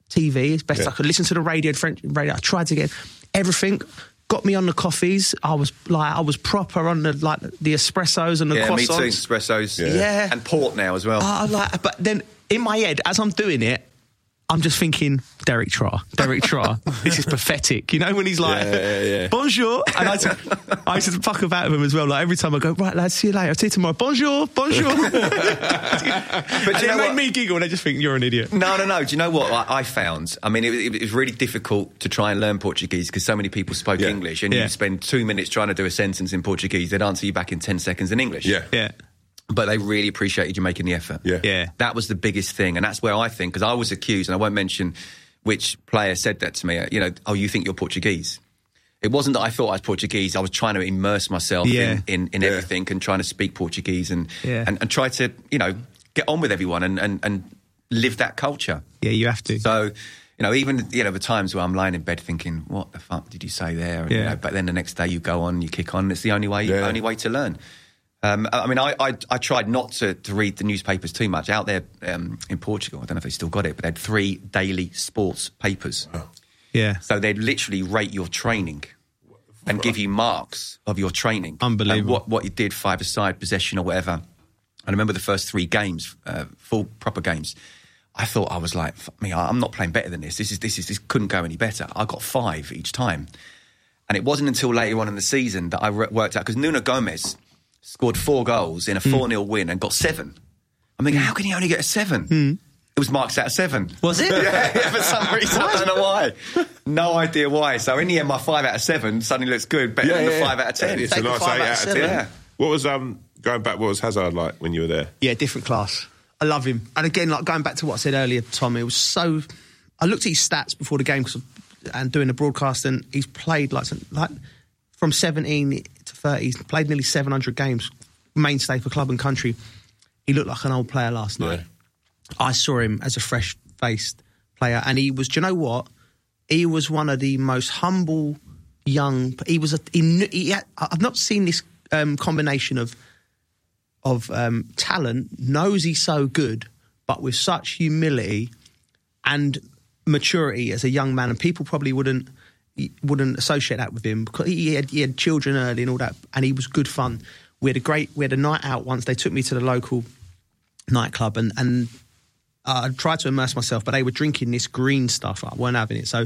TV as best I could. Listen to the radio, French radio. I tried to get everything. Got me on the coffees. I was proper on the espressos and the croissants. Yeah, me too, espressos. Yeah. And port now as well. But then in my head, as I'm doing it, I'm just thinking, Derek Tra, this is pathetic. You know, when he's like, bonjour. And I used to fuck about him as well. Like, every time I go, right, lads, see you later. I'll see you tomorrow. Bonjour. But it made me giggle, and I just think, you're an idiot. No. Do you know what I found? I mean, it was really difficult to try and learn Portuguese because so many people spoke English, and you spend 2 minutes trying to do a sentence in Portuguese, they'd answer you back in 10 seconds in English. Yeah. But they really appreciated you making the effort. Yeah. That was the biggest thing. And that's where I think, because I was accused, and I won't mention which player said that to me, you know, oh, you think you're Portuguese. It wasn't that I thought I was Portuguese. I was trying to immerse myself in everything and trying to speak Portuguese and try to, you know, get on with everyone and live that culture. Yeah, you have to. So, you know, even, you know, the times where I'm lying in bed thinking, what the fuck did you say there? And, you know, but then the next day you go on, you kick on. It's the only way to learn. I mean, I tried not to read the newspapers too much. Out there in Portugal, I don't know if they still got it, but they had 3 daily sports papers. Wow. Yeah. So they'd literally rate your training and give you marks of your training. Unbelievable. And what you did, 5-a-side, possession or whatever. I remember the first 3 games, full proper games. I thought I was like, fuck me, I'm not playing better than this. This couldn't go any better. I got 5 each time. And it wasn't until later on in the season that I worked out, because Nuno Gomes... scored 4 goals in a 4-0 win and got 7. I'm thinking, how can he only get a 7? It was marks out of 7. Was it? yeah, for some reason. I don't know why. No idea why. So in the end, my 5 out of 7 suddenly looks good, better than the 5 out of 10. Yeah, it's a nice 8 out of 10. Yeah. What was, going back, what was Hazard like when you were there? Yeah, different class. I love him. And again, like going back to what I said earlier, Tom, it was so... I looked at his stats before the game and doing the broadcast, and he's played like from 17... 30, he's played nearly 700 games, mainstay for club and country. He looked like an old player last night. I saw him as a fresh-faced player, and he was, do you know what? He was one of the most humble young... I've not seen this combination of talent, knows he's so good, but with such humility and maturity as a young man, and people probably wouldn't associate that with him because he had children early and all that, and he was good fun. We had a night out once. They took me to the local nightclub, and I tried to immerse myself, but they were drinking this green stuff. I weren't having it, so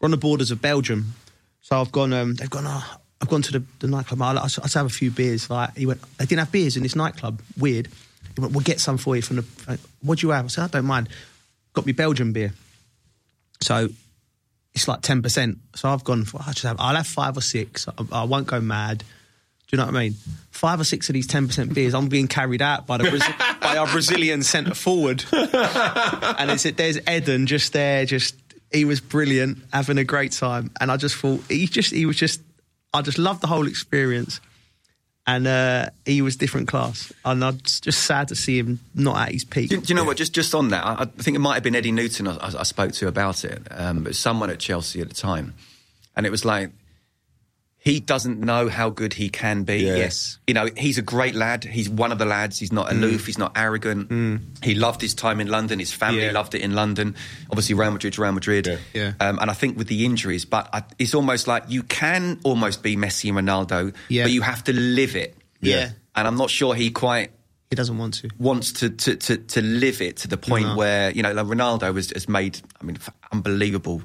we're on the borders of Belgium. So I've gone. They've gone. Oh, I've gone to the nightclub. I have a few beers. Like he went. They didn't have beers in this nightclub. Weird. He went, we'll get some for you from the. Like, what do you have? I said, I don't mind. Got me Belgian beer. So. It's like 10%. So I've gone, I'll have 5 or 6. I won't go mad. Do you know what I mean? 5 or 6 of these 10% beers, I'm being carried out by our Brazilian centre forward. And there's Eden just there. He was brilliant, having a great time. And I just thought, I just loved the whole experience. And he was different class. And I'm just sad to see him not at his peak. Do you know what? Just on that, I think it might have been Eddie Newton I spoke to about it, but someone at Chelsea at the time. And it was like, He doesn't know how good he can be. Yeah. Yes. You know, he's a great lad. He's one of the lads. He's not aloof. He's not arrogant. He loved his time in London. His family loved it in London. Obviously, Real Madrid. Yeah. And I think with the injuries, but it's almost like you can almost be Messi and Ronaldo, but you have to live it. Yeah. And I'm not sure he quite... He doesn't want to. Wants to live it to the point where, you know, like Ronaldo has made, I mean, unbelievable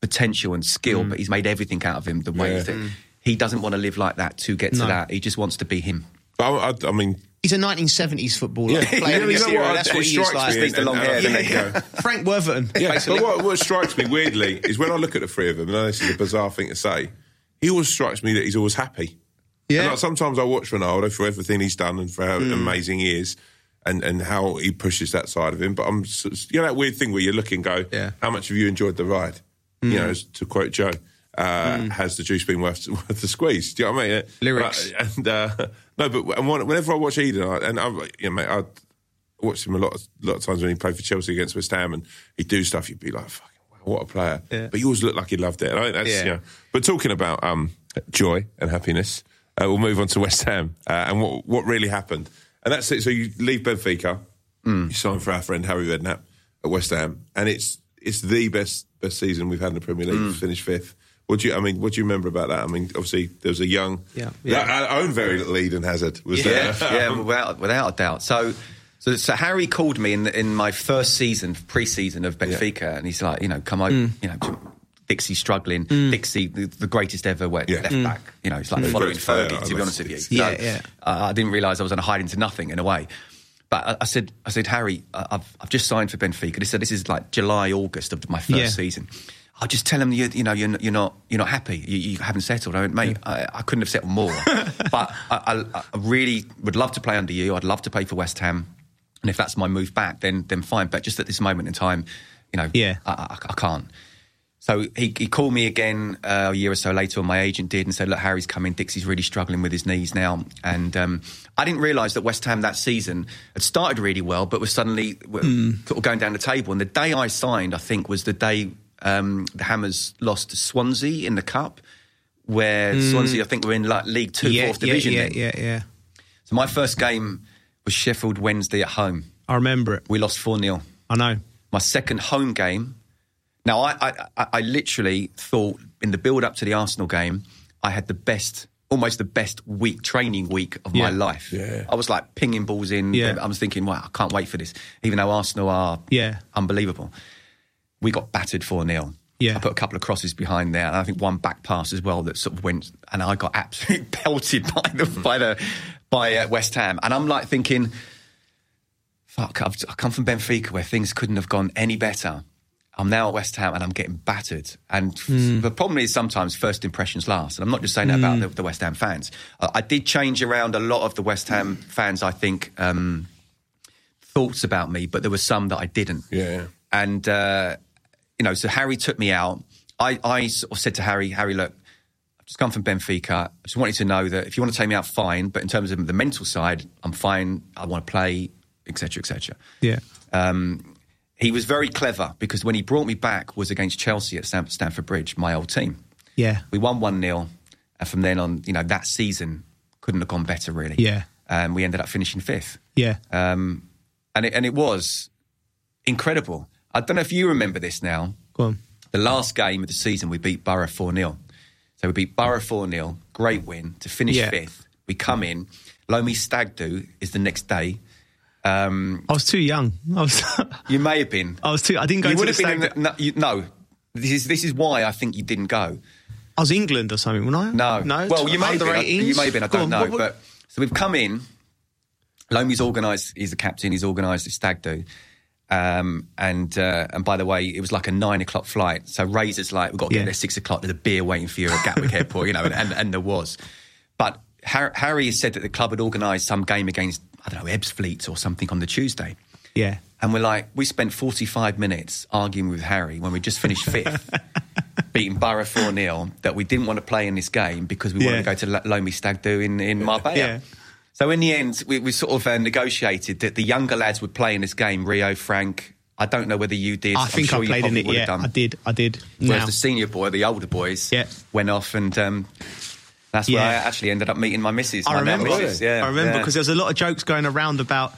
potential and skill, but he's made everything out of him the way that... He doesn't want to live like that to get to that. He just wants to be him. I mean... He's a 1970s footballer. That's what he is like. He's the long hair. Frank Worthington. Yeah, but what strikes me weirdly is when I look at the three of them, and I know this is a bizarre thing to say, he always strikes me that he's always happy. Yeah. And like, sometimes I watch Ronaldo for everything he's done and for how amazing he is and how he pushes that side of him. But I'm, you know, that weird thing where you look and go, how much have you enjoyed the ride? You know, to quote Joe. Has the juice been worth the squeeze? Do you know what I mean? Lyrics. But whenever I watch Eden, I watched him a lot of times when he played for Chelsea against West Ham, and he'd do stuff. You'd be like, "Fucking what a player!" Yeah. But he always looked like he loved it. And I think that's, you know, but talking about joy and happiness, we'll move on to West Ham and what really happened. And that's it. So you leave Benfica, you sign for our friend Harry Redknapp at West Ham, and it's the best season we've had in the Premier League. Finished fifth. What do you remember about that? I mean, obviously, there was a young... Our own very little Eden Hazard was there. Without a doubt. So Harry called me in my first season, pre-season of Benfica, and he's like, you know, come over, you know, Dixie struggling, Dixie, the greatest ever left back. You know, it's like following Fergie, to be honest with you. I didn't realise I was on a hide into nothing, in a way. But I said, Harry, I've just signed for Benfica. He said, this is like July, August of my first season. I just tell him, you know, you're not happy. You haven't settled. I went, mate, I couldn't have settled more. But I really would love to play under you. I'd love to play for West Ham. And if that's my move back, then fine. But just at this moment in time, you know, I can't. So he called me again a year or so later, or my agent did, and said, look, Harry's coming. Dixie's really struggling with his knees now. And I didn't realise that West Ham that season had started really well, but was suddenly sort of going down the table. And the day I signed, I think, was the day... the Hammers lost to Swansea in the Cup, where Swansea, I think, were in like League 2, 4th Division. Yeah. So my first game was Sheffield Wednesday at home. I remember it. We lost 4-0. I know. My second home game. Now, I literally thought in the build-up to the Arsenal game, I had almost the best training week of my life. Yeah. I was like pinging balls in. Yeah. I was thinking, wow, I can't wait for this, even though Arsenal are unbelievable. We got battered 4-0. Yeah. I put a couple of crosses behind there, and I think one back pass as well that sort of went, and I got absolutely pelted by West Ham. And I'm like thinking, fuck, I come from Benfica where things couldn't have gone any better. I'm now at West Ham and I'm getting battered. And the problem is sometimes first impressions last. And I'm not just saying that about the West Ham fans. I did change around a lot of the West Ham fans, I think, thoughts about me, but there were some that I didn't. Yeah. And... you know, so Harry took me out. I sort of said to Harry, look, I've just come from Benfica. I just want you to know that if you want to take me out, fine. But in terms of the mental side, I'm fine. I want to play, et cetera, et cetera. Yeah. He was very clever because when he brought me back was against Chelsea at Stamford Bridge, my old team. Yeah. We won 1-0. And from then on, you know, that season couldn't have gone better, really. Yeah. And we ended up finishing fifth. Yeah. And it was incredible. I don't know if you remember this now. Go on. The last game of the season, we beat Borough 4-0. So we beat Borough 4-0, great win, to finish fifth. We come in. Lomi Stag Do is the next day. I was too young. You may have been. I was too... I didn't go to the Stag Do. No. This is why I think you didn't go. I was England or something, wasn't I? No. Well, you may have been. You may have been, I don't know. But so we've come in. Lomi's organised... He's the captain. He's organised the Stag Do. And by the way, it was like a 9 o'clock flight. So Razor's like, we've got to get there 6 o'clock. There's a beer waiting for you at Gatwick Airport, you know, and there was. But Harry said that the club had organised some game against, I don't know, Ebbsfleet or something on the Tuesday. Yeah. And we're like, we spent 45 minutes arguing with Harry when we just finished fifth, beating Borough 4-0, that we didn't want to play in this game because we wanted to go to Lomi Stag Do in Marbella. Yeah. So in the end, we sort of negotiated that the younger lads would play in this game. Rio, Frank, I don't know whether you did. I think sure I played in it, I did. Whereas the senior boy, the older boys, went off and That's where I actually ended up meeting my missus. I remember because there was a lot of jokes going around about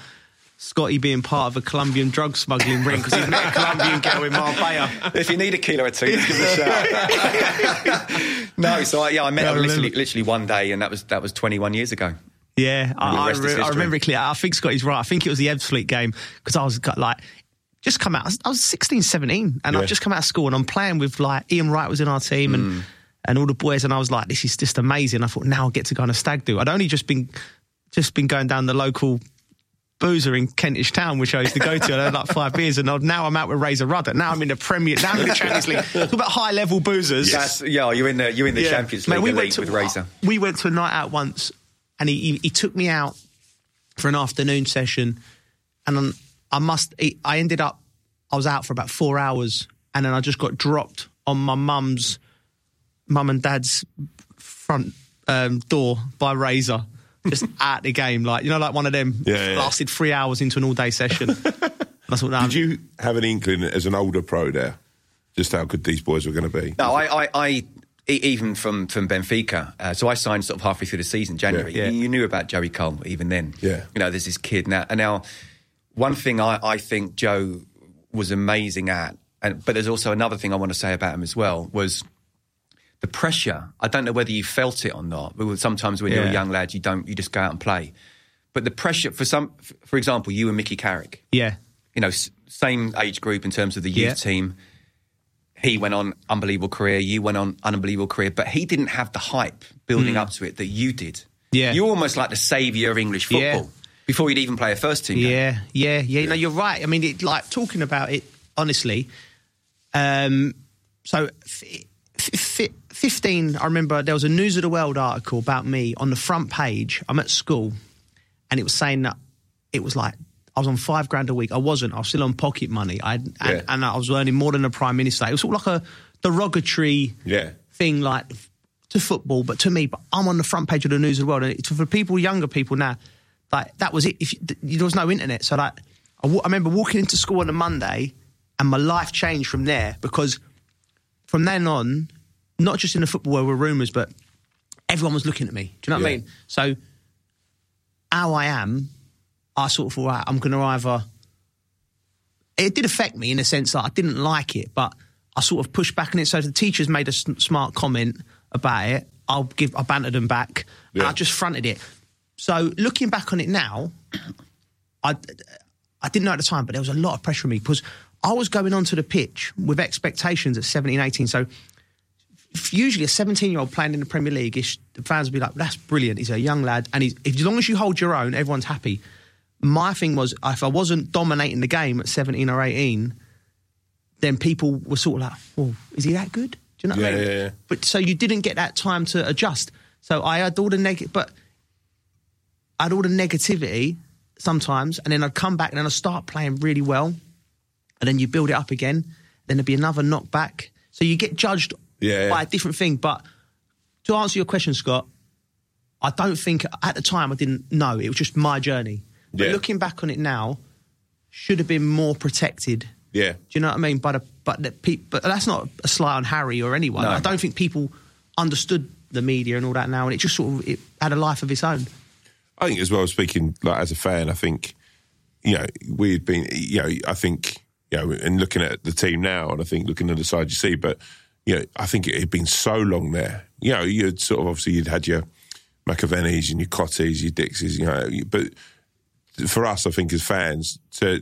Scotty being part of a Colombian drug smuggling ring because he's met a Colombian girl in Marbella. If you need a kilo or two, just give it a shout. So I met her literally one day, and that was 21 years ago. Yeah, I remember it clearly. I think Scotty's right. I think it was the Ebbsfleet game because I was like, just come out. I was 16, 17, and I've just come out of school, and I'm playing with like Ian Wright was in our team and all the boys, and I was like, this is just amazing. I thought now I get to go on a stag do. I'd only just been going down the local boozer in Kentish Town, which I used to go to. I had like 5 beers, and now I'm out with Razor Rudder. Now I'm in the Premier. Now I'm in the Champions League. Talk about high level boozers. Yes. You're in the Champions League. Mate, we went with Razor. We went to a night out once, and he took me out for an afternoon session, and I was out for about 4 hours, and then I just got dropped on my mum and dad's front door by Razor. Just at the game, like one of them. Lasted 3 hours into an all-day session. Did you have an inkling as an older pro there, just how good these boys were going to be? No, I even from Benfica. So I signed sort of halfway through the season, January. Yeah. You knew about Joey Cole even then. Yeah, there's this kid now. And now, one thing I think Joe was amazing at, but there's also another thing I want to say about him as well was the pressure. I don't know whether you felt it or not, but sometimes when you're a young lad, you just go out and play. But the pressure for example, you and Mickey Carrick. Yeah. Same age group in terms of the youth team. He went on unbelievable career. You went on unbelievable career, but he didn't have the hype building up to it that you did. Yeah. You're almost like the saviour of English football before you'd even play a first team. Yeah. No, you're right. I mean, talking about it, honestly. So 15, I remember there was a News of the World article about me on the front page. I'm at school, and it was saying that it was like I was on $5,000 a week. I wasn't. I was still on pocket money. And I was earning more than the Prime Minister. It was sort of like a derogatory thing, like to football, but to me. But I'm on the front page of the News of the World, and for younger people now, like that was it. There was no internet, so like I remember walking into school on a Monday, and my life changed from there because from then on, not just in the football world were rumours, but everyone was looking at me. Do you know what I mean? So how I am, I sort of thought, right, I'm going to either... It did affect me in a sense that I didn't like it, but I sort of pushed back on it. So the teachers made a smart comment about it. I bantered them back. Yeah. And I just fronted it. So looking back on it now, I didn't know at the time, but there was a lot of pressure on me because I was going onto the pitch with expectations at 17, 18. So... usually a 17-year-old playing in the Premier League, the fans would be like, that's brilliant, he's a young lad, and as long as you hold your own, everyone's happy. My thing was, if I wasn't dominating the game at 17 or 18, then people were sort of like, well, is he that good? Do you know what I mean? Yeah. But so you didn't get that time to adjust. So I had all the negativity sometimes, and then I'd come back and then I'd start playing really well, and then you build it up again, then there'd be another knockback. So you get judged by a different thing. But to answer your question, Scott, I don't think at the time I didn't know. It was just my journey. But looking back on it now, should have been more protected. Yeah, do you know what I mean? But that's not a slight on Harry or anyone. No. I don't think people understood the media and all that now, and it just it had a life of its own. I think as well, speaking like as a fan, I think we've been and looking at the team now, and I think looking at the side you see, but. I think it had been so long there. You'd sort of obviously you'd had your McAvennies and your Cotties, your Dixies, but for us, I think as fans, to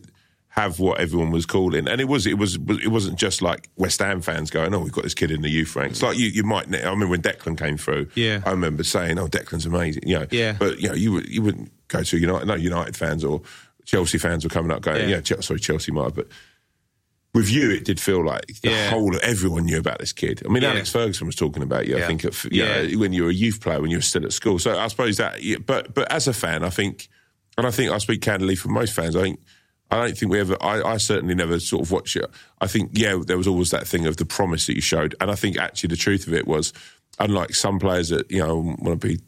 have what everyone was calling, and it wasn't just like West Ham fans going, oh, we've got this kid in the youth ranks. Like you might. I mean, when Declan came through, I remember saying, oh, Declan's amazing. But you wouldn't go to United. No, United fans or Chelsea fans were coming up going, Chelsea might have, but. With you, it did feel like the whole everyone knew about this kid. I mean, Alex Ferguson was talking about you. I think when you were a youth player, when you were still at school. So I suppose that. But as a fan, I think, and I think I speak candidly for most fans. I don't think we ever. I certainly never sort of watched it. I think there was always that thing of the promise that you showed, and I think actually the truth of it was, unlike some players that I want to be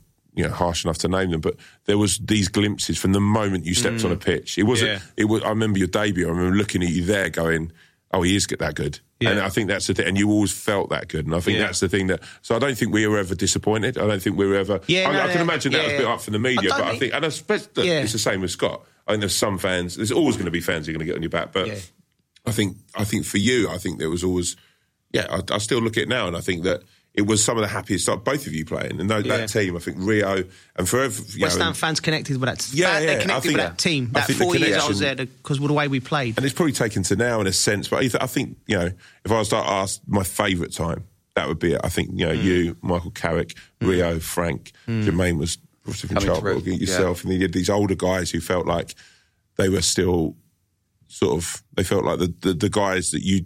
harsh enough to name them, but there was these glimpses from the moment you stepped on a pitch. It wasn't. I remember your debut. I remember looking at you there, going. oh, he is that good. Yeah. And I think that's the thing. And you always felt that good. And I think that's the thing that... So I don't think we were ever disappointed. I don't think we were ever... Yeah, I can imagine that was built up from the media, but I think... And I suspect that it's the same with Scott. I mean, there's some fans... There's always going to be fans who are going to get on your back, but I think for you, I think there was always... Yeah, I still look at it now and I think that it was some of the happiest stuff, both of you playing. And that team, I think Rio and forever... West Ham fans connected with that. Yeah, they're connected with that team. That 4 years I was there because of the way we played. And it's probably taken to now in a sense, but I think, you know, if I was to ask my favourite time, that would be it. I think, you know, you, Michael Carrick, Rio, Frank, Jermaine was... Charles, yourself, and you had these older guys who felt like they were still sort of... They felt like the guys that you...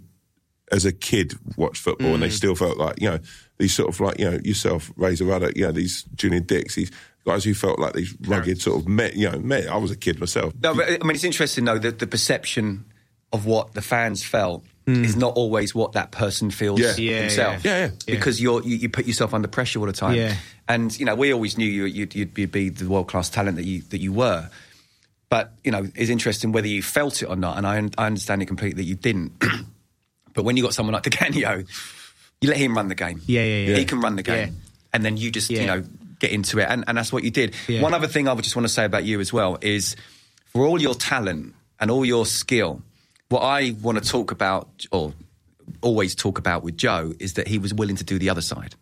as a kid watched football and they still felt like, you know, these sort of like, you know, yourself, Razor Ruddock, you know, these junior dicks, these guys who felt like these rugged sort of men, you know, I was a kid myself. No, but, I mean, it's interesting though that the perception of what the fans felt is not always what that person feels himself. Because you put yourself under pressure all the time. Yeah. And, you know, we always knew you'd be the world-class talent that you were. But, you know, it's interesting whether you felt it or not, and I understand it completely that you didn't. But when you got someone like Di Canio, you let him run the game. Yeah. He can run the game. Yeah. And then you just, you know, get into it. And that's what you did. Yeah. One other thing I would just want to say about you as well is for all your talent and all your skill, what I want to talk about or always talk about with Joe is that he was willing to do the other side.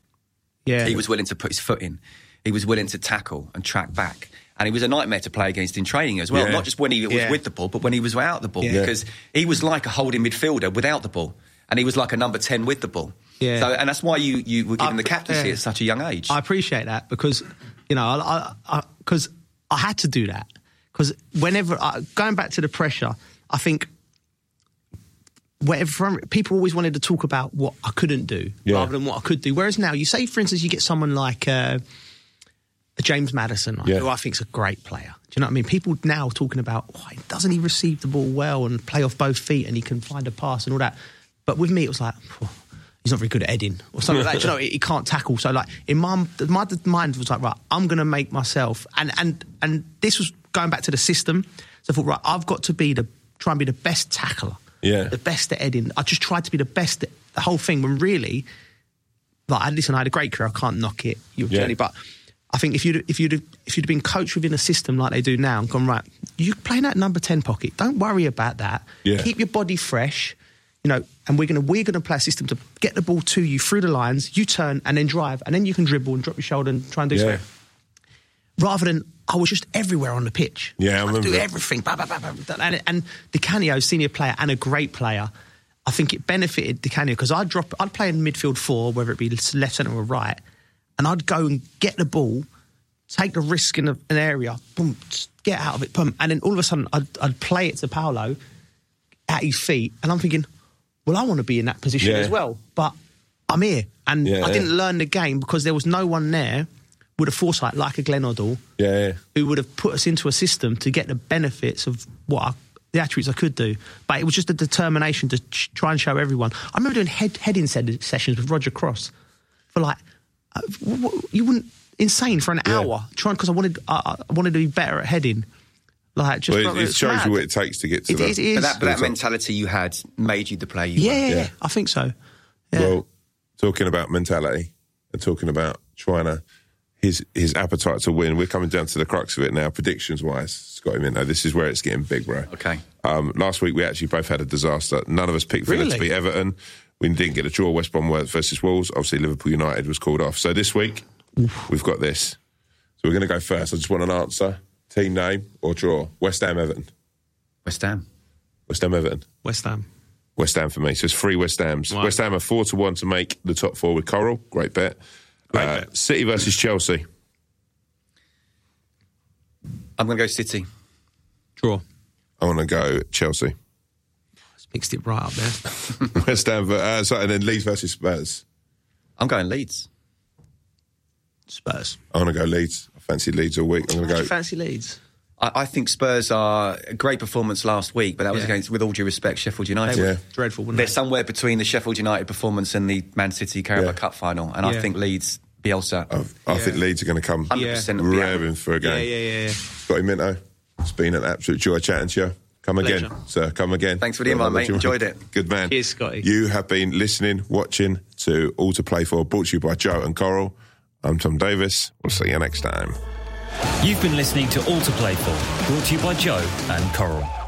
Yeah. He was willing to put his foot in. He was willing to tackle and track back. And he was a nightmare to play against in training as well, not just when he was with the ball, but when he was without the ball, because he was like a holding midfielder without the ball, and he was like a number 10 with the ball. Yeah. So, and that's why you were given the captaincy at such a young age. I appreciate that because, you know, I had to do that. Because whenever, going back to the pressure, I think whatever, people always wanted to talk about what I couldn't do rather than what I could do. Whereas now, you say, for instance, you get someone like... James Maddison, who I think is a great player. Do you know what I mean? People now talking about, doesn't he receive the ball well and play off both feet and he can find a pass and all that. But with me, it was like, he's not very good at heading or something like that. Do you know, he can't tackle. So like in my mind was like, right, I'm going to make myself. And this was going back to the system. So I thought, right, I've got to try and be the best tackler, the best at heading. I just tried to be the best at the whole thing when really, like, listen, I had a great career. I can't knock it. You're journey, but... I think if you'd been coached within a system like they do now and gone, right, you're playing that number 10 pocket. Don't worry about that. Yeah. Keep your body fresh, you know, and we're gonna play a system to get the ball to you through the lines, you turn and then drive, and then you can dribble and drop your shoulder and try and do something. Rather than I was just everywhere on the pitch. Yeah, I remember. Do everything. Blah, blah, blah, blah. And Di Canio, senior player and a great player, I think it benefited Di Canio because I'd play in midfield 4, whether it be left, centre or right. And I'd go and get the ball, take the risk in an area, boom, get out of it, boom. And then all of a sudden, I'd play it to Paolo at his feet. And I'm thinking, well, I want to be in that position as well. But I'm here. And I didn't learn the game because there was no one there with a foresight like a Glenn Hoddle who would have put us into a system to get the benefits of the attributes I could do. But it was just a determination to try and show everyone. I remember doing heading sessions with Roger Cross for like... you wouldn't insane for an hour trying because I wanted to be better at heading. Like just it shows you what it takes to get to that. It is. But that mentality you had made you the player you were. Yeah, I think so. Yeah. Well, talking about mentality and talking about trying to his appetite to win. We're coming down to the crux of it now, predictions wise. Scotty Minto, this is where it's getting big, bro. Okay. Last week we actually both had a disaster. None of us picked Villa to beat Everton. We didn't get a draw. West Brom versus Wolves. Obviously, Liverpool United was called off. So this week, we've got this. So we're going to go first. I just want an answer. Team name or draw? West Ham, Everton. West Ham. West Ham, Everton. West Ham. West Ham for me. So it's 3 West Hams. Wow. West Ham are 4-1 to make the top 4 with Coral. Great bet. Great bet. City versus Chelsea. I'm going to go City. Draw. I want to go Chelsea. Mixed it right up there. West Ham, and then Leeds versus Spurs. I'm going Leeds. Spurs. I want to go Leeds. I fancy Leeds all week. I'm going to go. You fancy Leeds? I think Spurs are a great performance last week, but that was against, with all due respect, Sheffield United. They were dreadful, weren't they? They're somewhere between the Sheffield United performance and the Man City Carabao Cup final, and I think Leeds, Bielsa. I think Leeds are going to come 100% raring for a game. Scotty Minto, it's been an absolute joy chatting to you. Come Pleasure. Again, sir. Come again. Thanks for the invite, mate. Enjoyed it. Good man. Cheers, Scotty. You have been listening, watching to All to Play For, brought to you by Joe and Coral. I'm Tom Davis. We'll see you next time. You've been listening to All to Play For, brought to you by Joe and Coral.